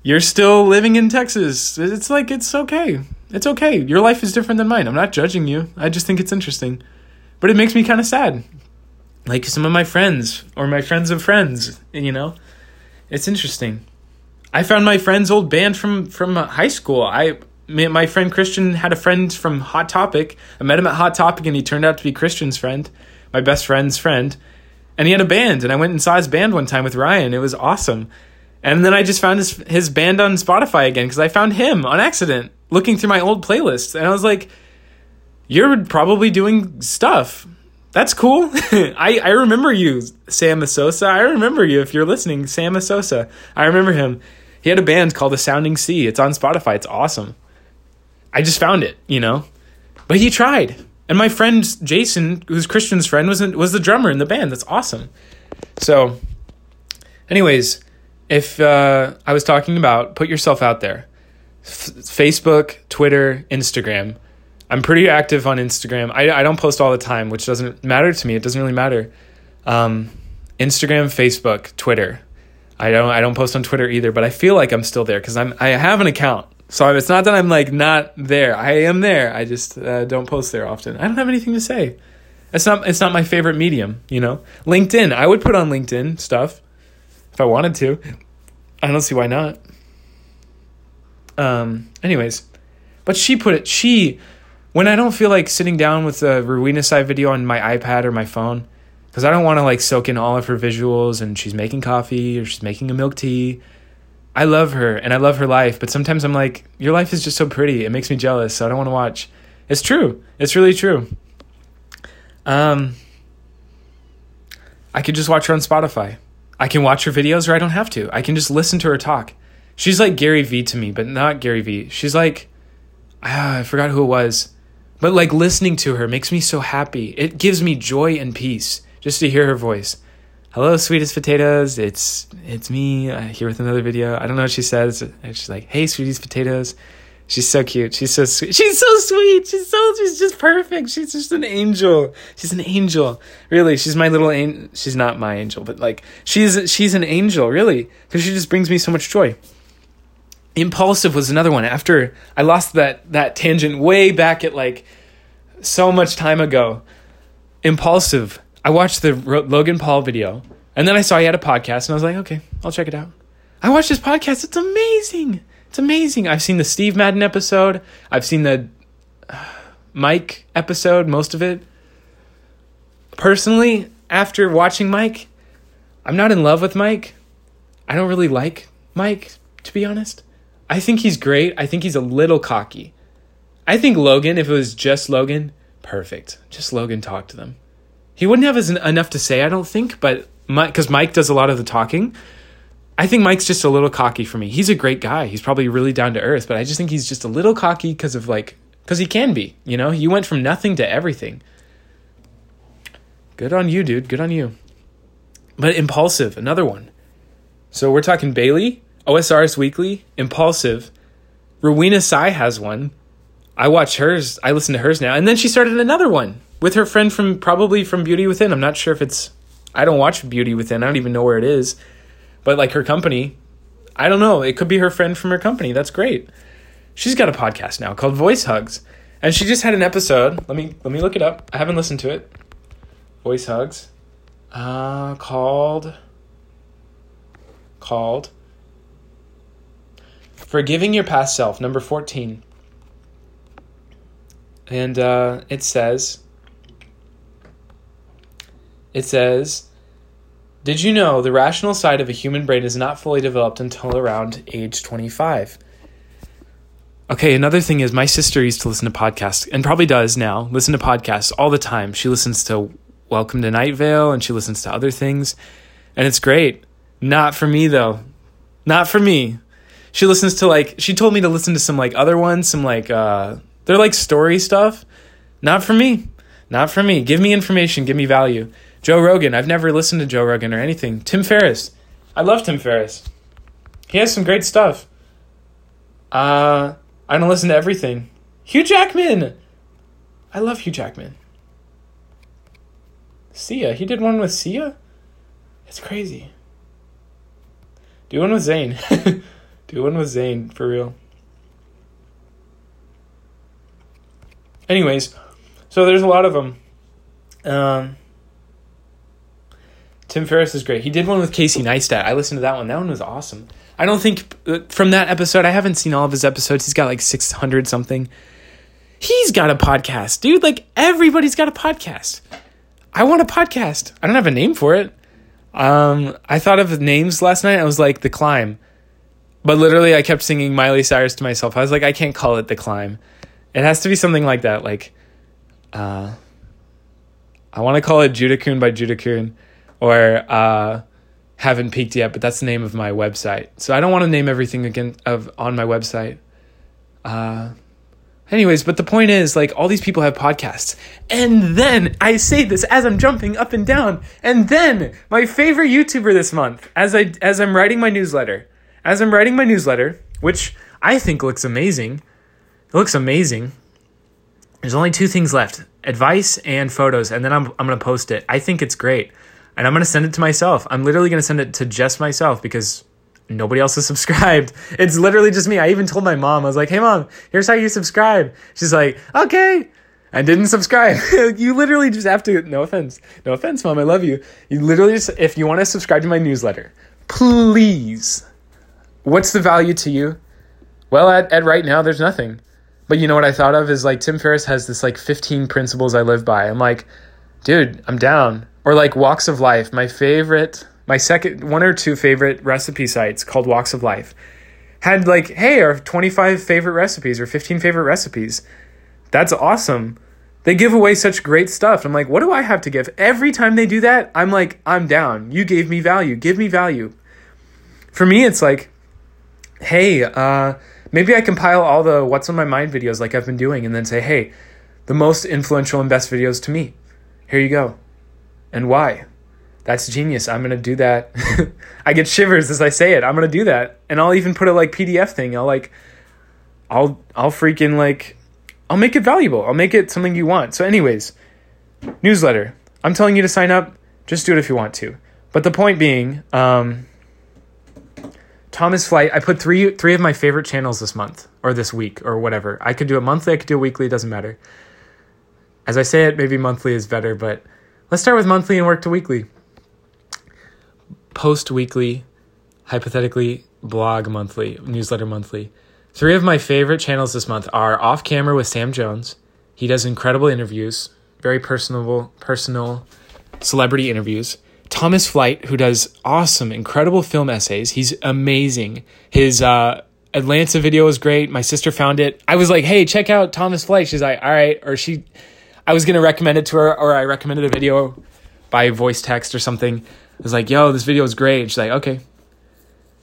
you're still living in Texas. It's like, it's okay. It's okay. Your life is different than mine. I'm not judging you. I just think it's interesting. But it makes me kind of sad. Like some of my friends or my friends of friends, you know, it's interesting. I found my friend's old band from high school. My friend Christian had a friend from Hot Topic. I met him at Hot Topic, and he turned out to be Christian's friend, my best friend's friend. And he had a band, and I went and saw his band one time with Ryan. It was awesome. And then I just found his band on Spotify again because I found him on accident looking through my old playlists. And I was like, you're probably doing stuff. That's cool. I remember you, Sam Asosa. I remember you if you're listening, Sam Asosa. I remember him. He had a band called The Sounding Sea. It's on Spotify. It's awesome. I just found it, you know, but he tried. And my friend Jason, who's Christian's friend, was the drummer in the band. That's awesome. So anyways, if I was talking about put yourself out there, Facebook, Twitter, Instagram. I'm pretty active on Instagram. I don't post all the time, which doesn't matter to me. It doesn't really matter. Instagram, Facebook, Twitter. I don't post on Twitter either, but I feel like I'm still there because I have an account. So it's not that I'm like not there. I am there. I just don't post there often. I don't have anything to say. It's not my favorite medium, you know. LinkedIn. I would put on LinkedIn stuff if I wanted to. I don't see why not. Anyways, but when I don't feel like sitting down with a Rowena Tsai video on my iPad or my phone, because I don't want to like soak in all of her visuals, and she's making coffee or she's making a milk tea. I love her and I love her life, but sometimes I'm like, your life is just so pretty. It makes me jealous, so I don't want to watch. It's true. It's really true. I could just watch her on Spotify. I can watch her videos or I don't have to. I can just listen to her talk. She's like Gary Vee to me, but not Gary Vee. She's like, I forgot who it was. But like listening to her makes me so happy. It gives me joy and peace just to hear her voice. Hello, sweetest potatoes. It's me here with another video. I don't know what she says. And she's like, hey, sweetest potatoes. She's so cute. She's so sweet. She's so sweet. She's just perfect. She's just an angel. She's an angel. Really, she's my little angel. She's not my angel, but like she's an angel, really, because she just brings me so much joy. Impaulsive was another one. After I lost that tangent way back at like so much time ago. Impaulsive. I watched the Logan Paul video, and then I saw he had a podcast, and I was like, okay, I'll check it out. I watched his podcast. It's amazing. It's amazing. I've seen the Steve Madden episode. I've seen the Mike episode, most of it. Personally, after watching Mike, I'm not in love with Mike. I don't really like Mike, to be honest. I think he's great. I think he's a little cocky. I think Logan, if it was just Logan, perfect. Just Logan talk to them. He wouldn't have enough to say, I don't think, but because Mike does a lot of the talking. I think Mike's just a little cocky for me. He's a great guy. He's probably really down to earth, but I just think he's just a little cocky because he can be, you know? You went from nothing to everything. Good on you, dude. Good on you. But Impaulsive, another one. So we're talking Bailey, OSRS Weekly, Impaulsive. Rowena Tsai has one. I watch hers. I listen to hers now. And then she started another one with her friend from Beauty Within. I'm not sure if it's... I don't watch Beauty Within. I don't even know where it is. But like her company, I don't know. It could be her friend from her company. That's great. She's got a podcast now called Voice Hugs. And she just had an episode. Let me look it up. I haven't listened to it. Voice Hugs. Called Forgiving Your Past Self, number 14. And it says, did you know the rational side of a human brain is not fully developed until around age 25? Okay, another thing is my sister used to listen to podcasts, and probably does now, listen to podcasts all the time. She listens to Welcome to Night Vale, and she listens to other things, and it's great. Not for me, though. Not for me. She listens to, like, she told me to listen to some, like, other ones, some, like, they're, like, story stuff. Not for me. Not for me. Give me information. Give me value. Joe Rogan. I've never listened to Joe Rogan or anything. Tim Ferriss. I love Tim Ferriss. He has some great stuff. I don't listen to everything. Hugh Jackman. I love Hugh Jackman. Sia. He did one with Sia? It's crazy. Do one with Zayn. Do one with Zayn, for real. Anyways, so there's a lot of them. Tim Ferriss is great. He did one with Casey Neistat. I listened to that one. That one was awesome. I don't think from that episode, I haven't seen all of his episodes. He's got like 600 something. He's got a podcast, dude. Like everybody's got a podcast. I want a podcast. I don't have a name for it. I thought of names last night. I was like The Climb, but literally I kept singing Miley Cyrus to myself. I was like, I can't call it The Climb. It has to be something like that. Like, I want to call it Judakun by Judakun. Or haven't peaked yet, but that's the name of my website. So I don't want to name everything again on my website. Anyways, but the point is, like, all these people have podcasts. And then, I say this as I'm jumping up and down, and then my favorite YouTuber this month, as I'm writing my newsletter, which I think looks amazing. It looks amazing. There's only two things left, advice and photos, and then I'm going to post it. I think it's great. And I'm going to send it to myself. I'm literally going to send it to just myself because nobody else is subscribed. It's literally just me. I even told my mom. I was like, hey, Mom, here's how you subscribe. She's like, okay. I didn't subscribe. You literally just have to. No offense. No offense, Mom. I love you. You literally just, if you want to subscribe to my newsletter, please. What's the value to you? Well, at right now, there's nothing. But you know what I thought of is like Tim Ferriss has this like 15 principles I live by. I'm like, dude, I'm down. Or like Walks of Life, my second favorite recipe sites called Walks of Life had like, hey, our 25 favorite recipes or 15 favorite recipes. That's awesome. They give away such great stuff. I'm like, what do I have to give? Every time they do that, I'm like, I'm down. You gave me value. Give me value. For me, it's like, hey, maybe I compile all the What's on My Mind videos like I've been doing and then say, hey, the most influential and best videos to me. Here you go. And why? That's genius. I'm going to do that. I get shivers as I say it. I'm going to do that. And I'll even put a like PDF thing. I'll make it valuable. I'll make it something you want. So anyways, newsletter. I'm telling you to sign up. Just do it if you want to. But the point being, Thomas Flight, I put three of my favorite channels this month or this week or whatever. I could do it monthly. I could do it weekly. It doesn't matter. As I say it, maybe monthly is better, but let's start with monthly and work to weekly. Post weekly, hypothetically, blog monthly, newsletter monthly. Three of my favorite channels this month are Off Camera with Sam Jones. He does incredible interviews, very personal celebrity interviews. Thomas Flight, who does awesome, incredible film essays. He's amazing. His Atlanta video was great. My sister found it. I was like, hey, check out Thomas Flight. She's like, all right. I was going to recommend it to her, or I recommended a video by voice text or something. I was like, yo, this video is great. And she's like, okay,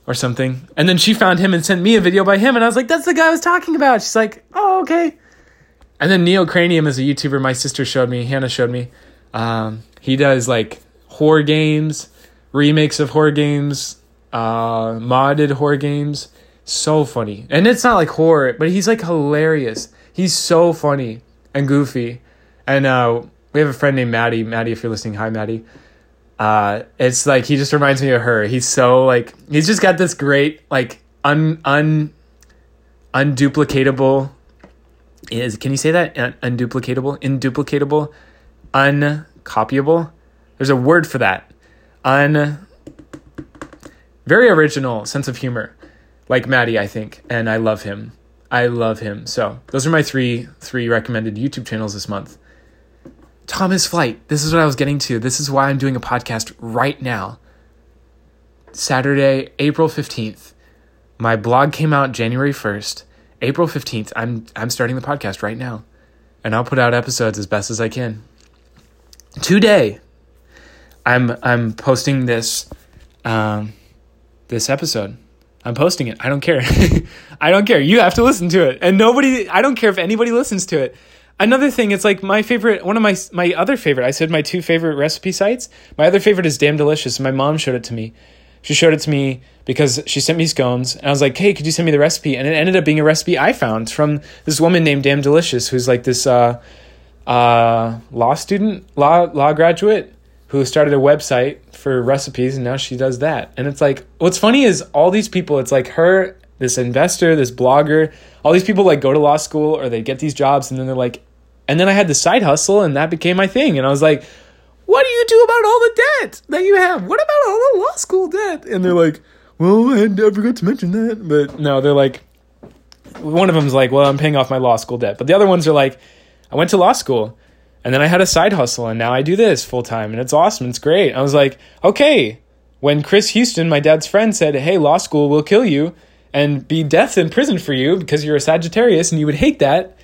or something. And then she found him and sent me a video by him. And I was like, that's the guy I was talking about. She's like, oh, okay. And then Neo Cranium is a YouTuber my sister showed me. Hannah showed me. He does like horror games, remakes of horror games, modded horror games. So funny. And it's not like horror, but he's like hilarious. He's so funny and goofy. And we have a friend named Maddie. Maddie, if you're listening, hi, Maddie. It's like he just reminds me of her. He's so like he's just got this great like unduplicatable is, can you say that? Induplicatable? Uncopyable? There's a word for that. Very original sense of humor. Like Maddie, I think. And I love him. So those are my three recommended YouTube channels this month. Thomas Flight. This is what I was getting to. This is why I'm doing a podcast right now. Saturday, April 15th. My blog came out January 1st. April 15th, I'm starting the podcast right now. And I'll put out episodes as best as I can. Today, I'm posting this this episode. I'm posting it. I don't care. You have to listen to it. And I don't care if anybody listens to it. Another thing, it's like my other favorite. I said my two favorite recipe sites. My other favorite is Damn Delicious. My mom showed it to me. She showed it to me because she sent me scones. And I was like, hey, could you send me the recipe? And it ended up being a recipe I found from this woman named Damn Delicious, who's like this law graduate who started a website for recipes, and now she does that. And it's like, what's funny is all these people, it's like her, this investor, this blogger, all these people like go to law school or they get these jobs, and then they're like, and then I had the side hustle and that became my thing. And I was like, what do you do about all the debt that you have? What about all the law school debt? And they're like, well, I forgot to mention that. But no, they're like, one of them's like, well, I'm paying off my law school debt. But the other ones are like, I went to law school and then I had a side hustle and now I do this full time and it's awesome. It's great. I was like, okay, when Chris Houston, my dad's friend, said, hey, law school will kill you and be death in prison for you because you're a Sagittarius and you would hate that.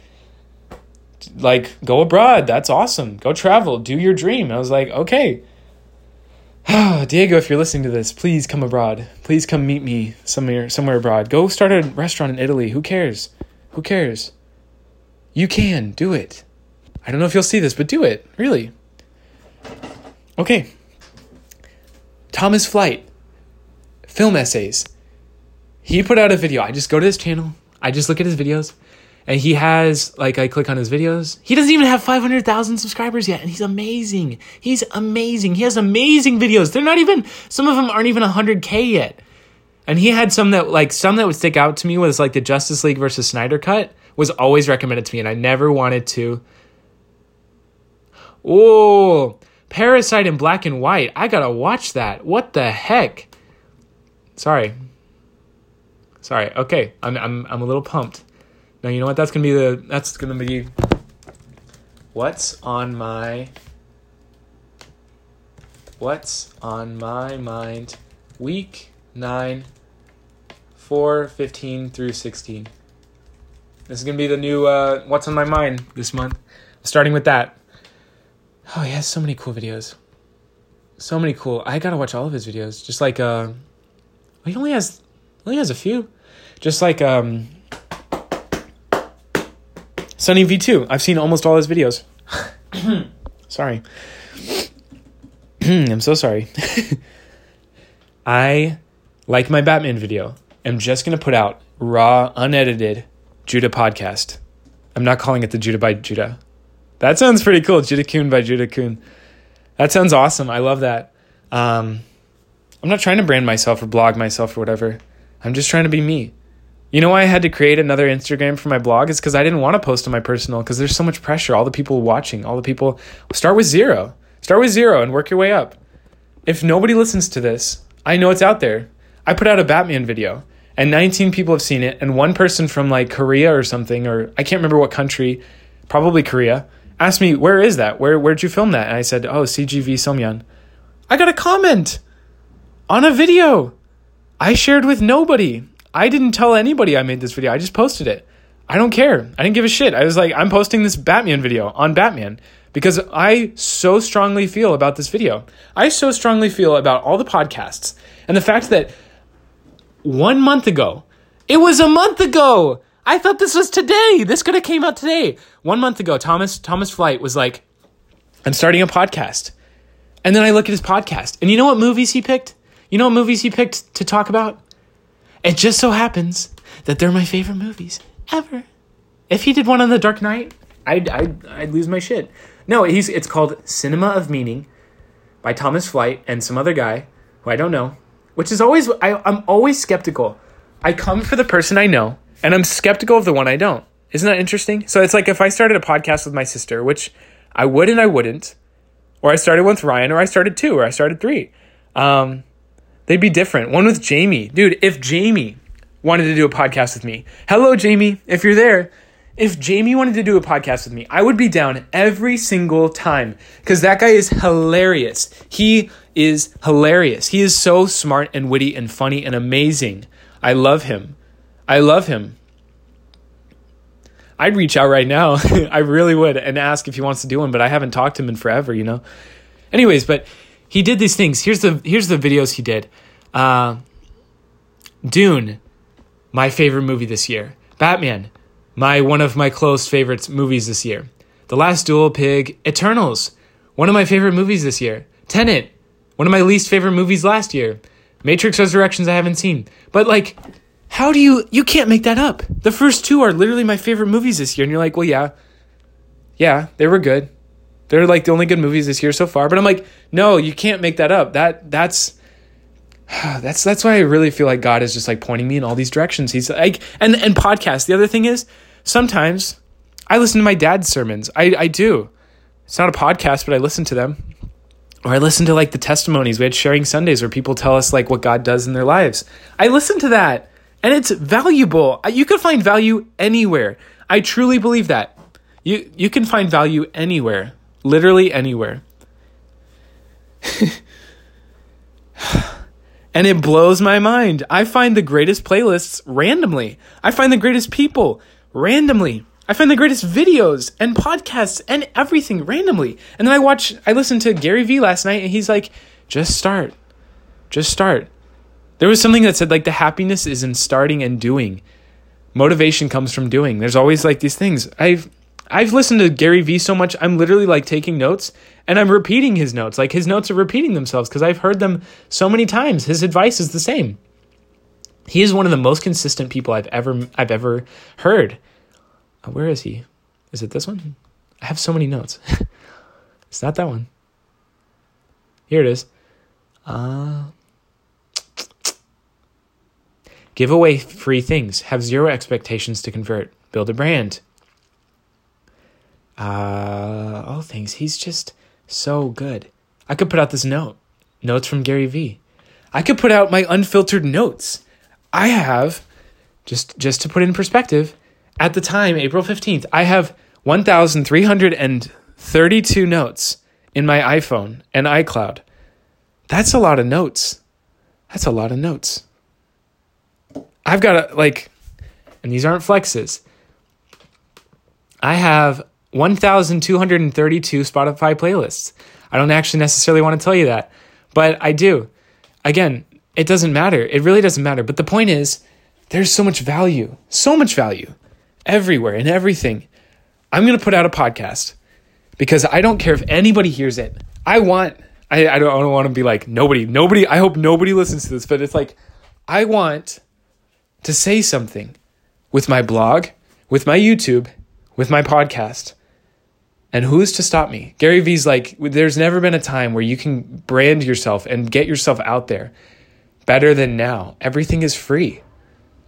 Like, go abroad. That's awesome. Go travel. Do your dream. I was like, okay. Diego, if you're listening to this, please come abroad. Please come meet me somewhere abroad. Go start a restaurant in Italy. Who cares? You can do it. I don't know if you'll see this, but do it. Really. Okay. Thomas Flight. Film essays. He put out a video. I just go to his channel. I just look at his videos. And he has, like, I click on his videos. He doesn't even have 500,000 subscribers yet. And he's amazing. He has amazing videos. They're not even, some of them aren't even 100K yet. And he had some that would stick out to me was, like, the Justice League versus Snyder Cut was always recommended to me. And I never wanted to. Oh, Parasite in black and white. I gotta watch that. What the heck? Sorry. Okay. I'm a little pumped. Now, you know what? That's going to be what's on my mind, week 9, 4:15 through 16. This is going to be the new what's on my mind this month. Starting with that. Oh, he has so many cool videos. So many cool. I got to watch all of his videos. Just like, he only has a few. Just like, Sunny V2. I've seen almost all his videos. Sorry. I'm so sorry. I, like my Batman video, am just going to put out raw, unedited Judah podcast. I'm not calling it the Judah by Judah. That sounds pretty cool. Judah Kuhn by Judah Kuhn. That sounds awesome. I love that. I'm not trying to brand myself or blog myself or whatever. I'm just trying to be me. You know why I had to create another Instagram for my blog? It's because I didn't want to post on my personal because there's so much pressure. All the people watching, all the people. Start with zero and work your way up. If nobody listens to this, I know it's out there. I put out a Batman video and 19 people have seen it. And one person from like Korea or something, or I can't remember what country, probably Korea, asked me, where is that? Where'd you film that? And I said, oh, CGV Somyeon. I got a comment on a video I shared with nobody. I didn't tell anybody I made this video. I just posted it. I don't care. I didn't give a shit. I was like, I'm posting this Batman video on Batman because I so strongly feel about this video. I so strongly feel about all the podcasts and the fact that 1 month ago, it was a month ago. I thought this was today. This could have came out today. 1 month ago, Thomas Flight was like, I'm starting a podcast. And then I look at his podcast and you know what movies he picked? You know what movies he picked to talk about? It just so happens that they're my favorite movies ever. If he did one on The Dark Knight, I'd lose my shit. No, it's called Cinema of Meaning by Thomas Flight and some other guy who I don't know, which is always, I'm always skeptical. I come for the person I know, and I'm skeptical of the one I don't. Isn't that interesting? So it's like if I started a podcast with my sister, which I would and I wouldn't, or I started one with Ryan, or I started two, or I started three, they'd be different. One with Jamie. Dude, if Jamie wanted to do a podcast with me, hello, Jamie, if you're there, if Jamie wanted to do a podcast with me, I would be down every single time because that guy is hilarious. He is hilarious. He is so smart and witty and funny and amazing. I love him. I love him. I'd reach out right now. I really would, and ask if he wants to do one, but I haven't talked to him in forever, you know? Anyways, but he did these things. Here's the videos he did. Dune, my favorite movie this year. Batman, one of my close favorite movies this year. The Last Duel, Pig. Eternals, one of my favorite movies this year. Tenet, one of my least favorite movies last year. Matrix Resurrections I haven't seen. But like, how do you can't make that up. The first two are literally my favorite movies this year. And you're like, well, yeah, they were good. They're like the only good movies this year so far. But I'm like, no, you can't make that up. That's why I really feel like God is just like pointing me in all these directions. He's like, and podcasts. The other thing is sometimes I listen to my dad's sermons. I do. It's not a podcast, but I listen to them. Or I listen to like the testimonies. We had Sharing Sundays where people tell us like what God does in their lives. I listen to that. And it's valuable. You can find value anywhere. I truly believe that. You can find value anywhere. Literally anywhere. And it blows my mind. I find the greatest playlists randomly. I find the greatest people randomly. I find the greatest videos and podcasts and everything randomly. And then I listened to Gary Vee last night and he's like, just start. Just start. There was something that said like the happiness is in starting and doing. Motivation comes from doing. There's always like these things. I've listened to Gary Vee so much. I'm literally like taking notes and I'm repeating his notes. Like his notes are repeating themselves because I've heard them so many times. His advice is the same. He is one of the most consistent people I've ever heard. Where is he? Is it this one? I have so many notes. It's not that one. Here it is. Give away free things. Have zero expectations to convert. Build a brand. All things. He's just so good. I could put out this note. Notes from Gary Vee. I could put out my unfiltered notes. I have, just to put it in perspective, at the time, April 15th, I have 1,332 notes in my iPhone and iCloud. That's a lot of notes. That's a lot of notes. I've got and these aren't flexes. I have 1,232 Spotify playlists. I don't actually necessarily want to tell you that, but I do. Again, it doesn't matter. It really doesn't matter. But the point is, there's so much value everywhere and everything. I'm going to put out a podcast because I don't care if anybody hears it. I don't want to be like nobody. I hope nobody listens to this, but it's like, I want to say something with my blog, with my YouTube, with my podcast. And who's to stop me? Gary Vee's like, there's never been a time where you can brand yourself and get yourself out there better than now. Everything is free.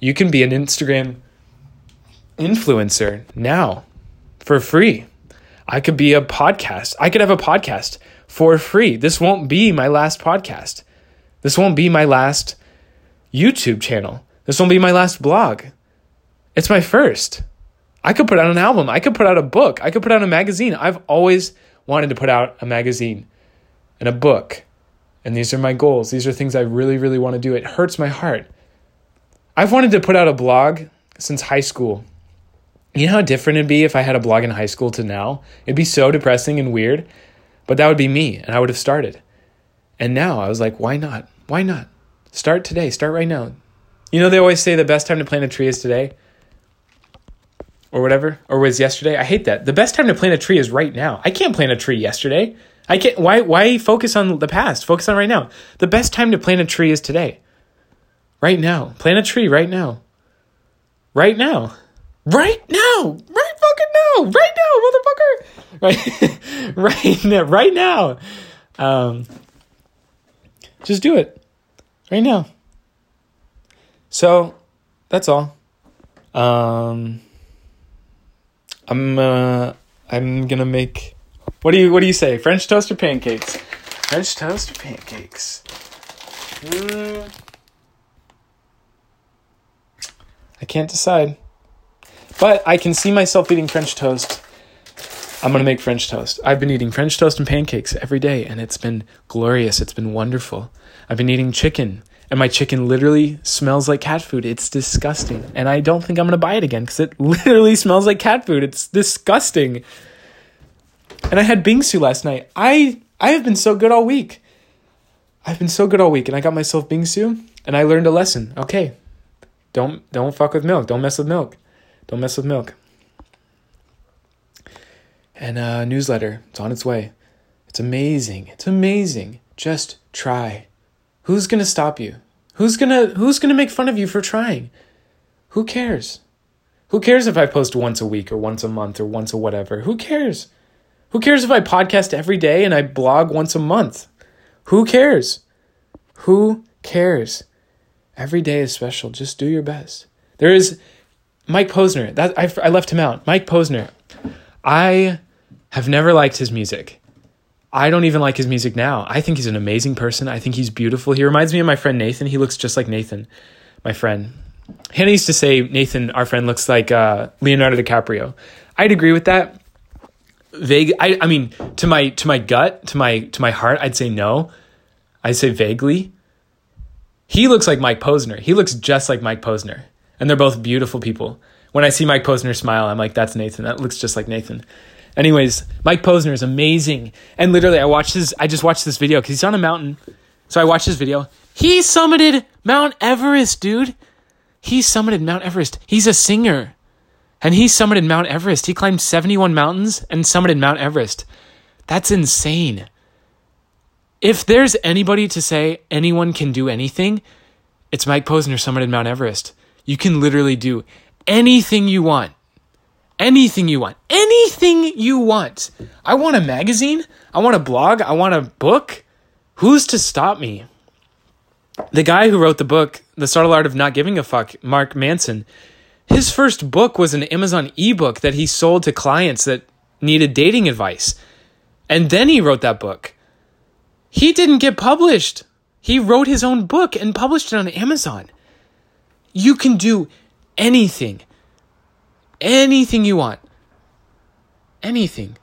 You can be an Instagram influencer now for free. I could be a podcast. I could have a podcast for free. This won't be my last podcast. This won't be my last YouTube channel. This won't be my last blog. It's my first. I could put out an album. I could put out a book. I could put out a magazine. I've always wanted to put out a magazine and a book. And these are my goals. These are things I really, really want to do. It hurts my heart. I've wanted to put out a blog since high school. You know how different it'd be if I had a blog in high school to now? It'd be so depressing and weird, but that would be me and I would have started. And now I was like, why not? Why not? Start today. Start right now. You know, they always say the best time to plant a tree is today or whatever, or was yesterday. I hate that. The best time to plant a tree is right now. I can't plant a tree yesterday. I can't. Why focus on the past? Focus on right now. The best time to plant a tree is today. Right now. Plant a tree right now. Right now. Right now. Right fucking now. Right now, motherfucker. Right. Right now. Right now. Just do it. Right now. So that's all. I'm gonna make. What do you say? French toast or pancakes? French toast or pancakes? I can't decide. But I can see myself eating French toast. I'm going to make French toast. I've been eating French toast and pancakes every day, and it's been glorious. It's been wonderful. I've been eating chicken, and my chicken literally smells like cat food. It's disgusting, and I don't think I'm going to buy it again because it literally smells like cat food. It's disgusting. And I had bingsu last night. I have been so good all week. I've been so good all week, and I got myself bingsu, and I learned a lesson. Okay, don't fuck with milk. Don't mess with milk. Don't mess with milk. And a newsletter, it's on its way. It's amazing. It's amazing. Just try. Who's going to stop you? Who's going to make fun of you for trying? Who cares? Who cares if I post once a week or once a month or once a whatever? Who cares? Who cares if I podcast every day and I blog once a month? Who cares? Who cares? Every day is special. Just do your best. There is Mike Posner. I left him out. Mike Posner. I have never liked his music. I don't even like his music now. I think he's an amazing person. I think he's beautiful. He reminds me of my friend Nathan. He looks just like Nathan, my friend. Hannah used to say Nathan, our friend, looks like Leonardo DiCaprio. I'd agree with that. Vague. I mean, to my gut, to my heart, I'd say no. I'd say vaguely. He looks like Mike Posner. He looks just like Mike Posner, and they're both beautiful people. When I see Mike Posner smile, I'm like, that's Nathan. That looks just like Nathan. Anyways, Mike Posner is amazing. And literally, I just watched this video because he's on a mountain. So I watched this video. He summited Mount Everest, dude. He summited Mount Everest. He's a singer. And he summited Mount Everest. He climbed 71 mountains and summited Mount Everest. That's insane. If there's anybody to say anyone can do anything, it's Mike Posner summited Mount Everest. You can literally do anything you want. Anything you want. Anything you want. I want a magazine. I want a blog. I want a book. Who's to stop me? The guy who wrote the book, The Subtle Art of Not Giving a Fuck, Mark Manson, his first book was an Amazon ebook that he sold to clients that needed dating advice. And then he wrote that book. He didn't get published. He wrote his own book and published it on Amazon. You can do anything you want, anything.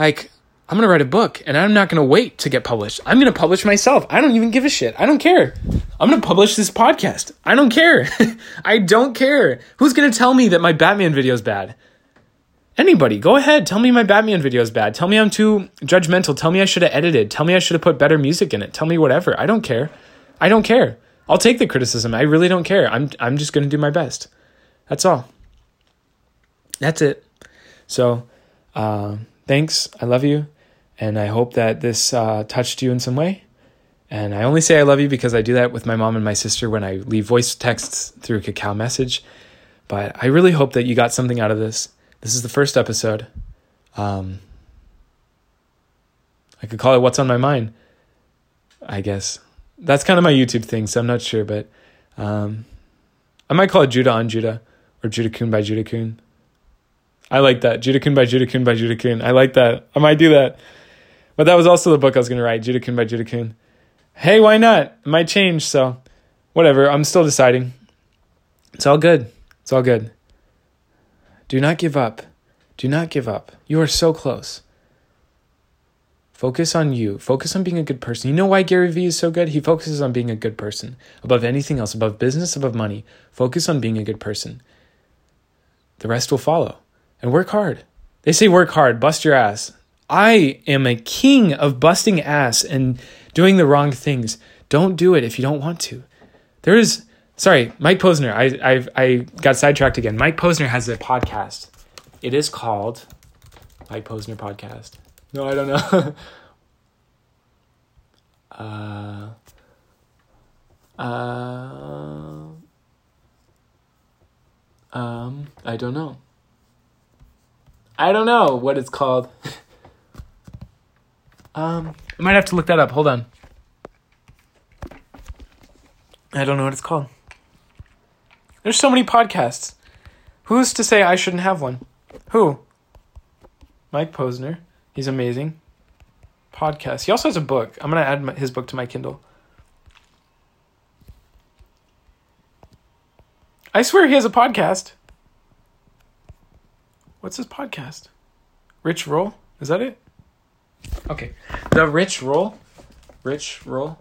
Like, I'm going to write a book and I'm not going to wait to get published. I'm going to publish myself. I don't even give a shit. I don't care. I'm going to publish this podcast. I don't care. I don't care. Who's going to tell me that my Batman video is bad? Anybody, go ahead. Tell me my Batman video is bad. Tell me I'm too judgmental. Tell me I should have edited. Tell me I should have put better music in it. Tell me whatever. I don't care. I don't care. I'll take the criticism. I really don't care. I'm just going to do my best. That's all. That's it. So, thanks. I love you. And I hope that this touched you in some way. And I only say I love you because I do that with my mom and my sister when I leave voice texts through Kakao Message. But I really hope that you got something out of this. This is the first episode. I could call it What's on My Mind, I guess. That's kind of my YouTube thing, so I'm not sure. But I might call it Judah on Judah. Or Judakun by Judakun. I like that. Judakun by Judakun by Judakun. I like that. I might do that. But that was also the book I was going to write. Judakun by Judakun. Hey, why not? It might change. So whatever. I'm still deciding. It's all good. It's all good. Do not give up. Do not give up. You are so close. Focus on you. Focus on being a good person. You know why Gary Vee is so good? He focuses on being a good person. Above anything else. Above business. Above money. Focus on being a good person. The rest will follow. And work hard. They say work hard, bust your ass. I am a king of busting ass and doing the wrong things. Don't do it if you don't want to. Mike Posner. I got sidetracked again. Mike Posner has a podcast. It is called Mike Posner Podcast. No, I don't know. I don't know. I don't know what it's called. I might have to look that up. Hold on. I don't know what it's called. There's so many podcasts. Who's to say I shouldn't have one? Who? Mike Posner. He's amazing. Podcast. He also has a book. I'm going to add his book to my Kindle. I swear he has a podcast. What's his podcast? Rich Roll? Is that it? Okay. The Rich Roll. Rich Roll.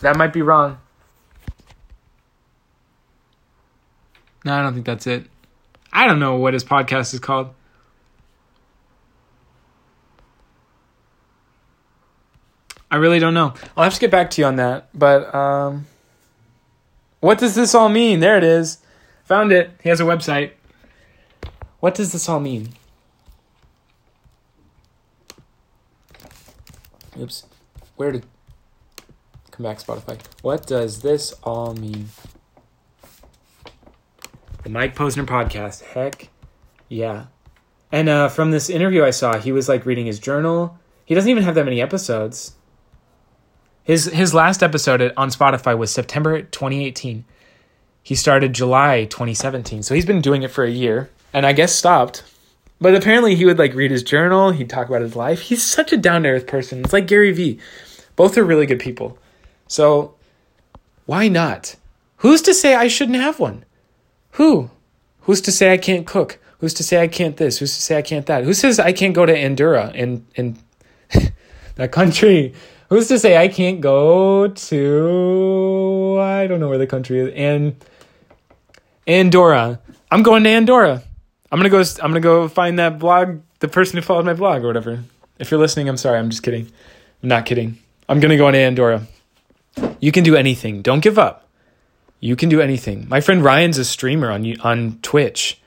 That might be wrong. No, I don't think that's it. I don't know what his podcast is called. I really don't know. I'll have to get back to you on that. But what does this all mean? There it is. Found it. He has a website. What does this all mean? Oops. Where did... Come back, Spotify. What does this all mean? The Mike Posner podcast. Heck yeah. And from this interview I saw, he was like reading his journal. He doesn't even have that many episodes. His last episode on Spotify was September 2018. He started July 2017. So he's been doing it for a year and I guess stopped. But apparently he would like read his journal. He'd talk about his life. He's such a down-to-earth person. It's like Gary Vee. Both are really good people. So why not? Who's to say I shouldn't have one? Who? Who's to say I can't cook? Who's to say I can't this? Who's to say I can't that? Who says I can't go to Andorra in that country? Who's to say I can't go to... I don't know where the country is. And Andorra. I'm going to Andorra. I'm going to go find that blog, the person who followed my blog or whatever. If you're listening, I'm sorry. I'm just kidding. I'm not kidding. I'm going to go to Andorra. You can do anything. Don't give up. You can do anything. My friend Ryan's a streamer on Twitch.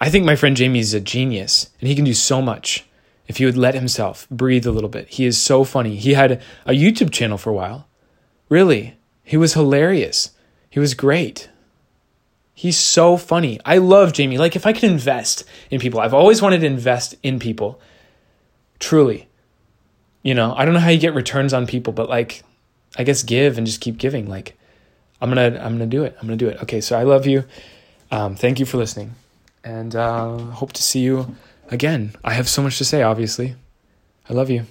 I think my friend Jamie's a genius, and he can do so much if he would let himself breathe a little bit. He is so funny. He had a YouTube channel for a while. Really. He was hilarious. He was great. He's so funny. I love Jamie. Like, if I could invest in people, I've always wanted to invest in people. Truly. You know, I don't know how you get returns on people, but like, I guess give and just keep giving. Like, I'm going to do it. Okay. So I love you. Thank you for listening and, hope to see you again. I have so much to say, obviously. I love you.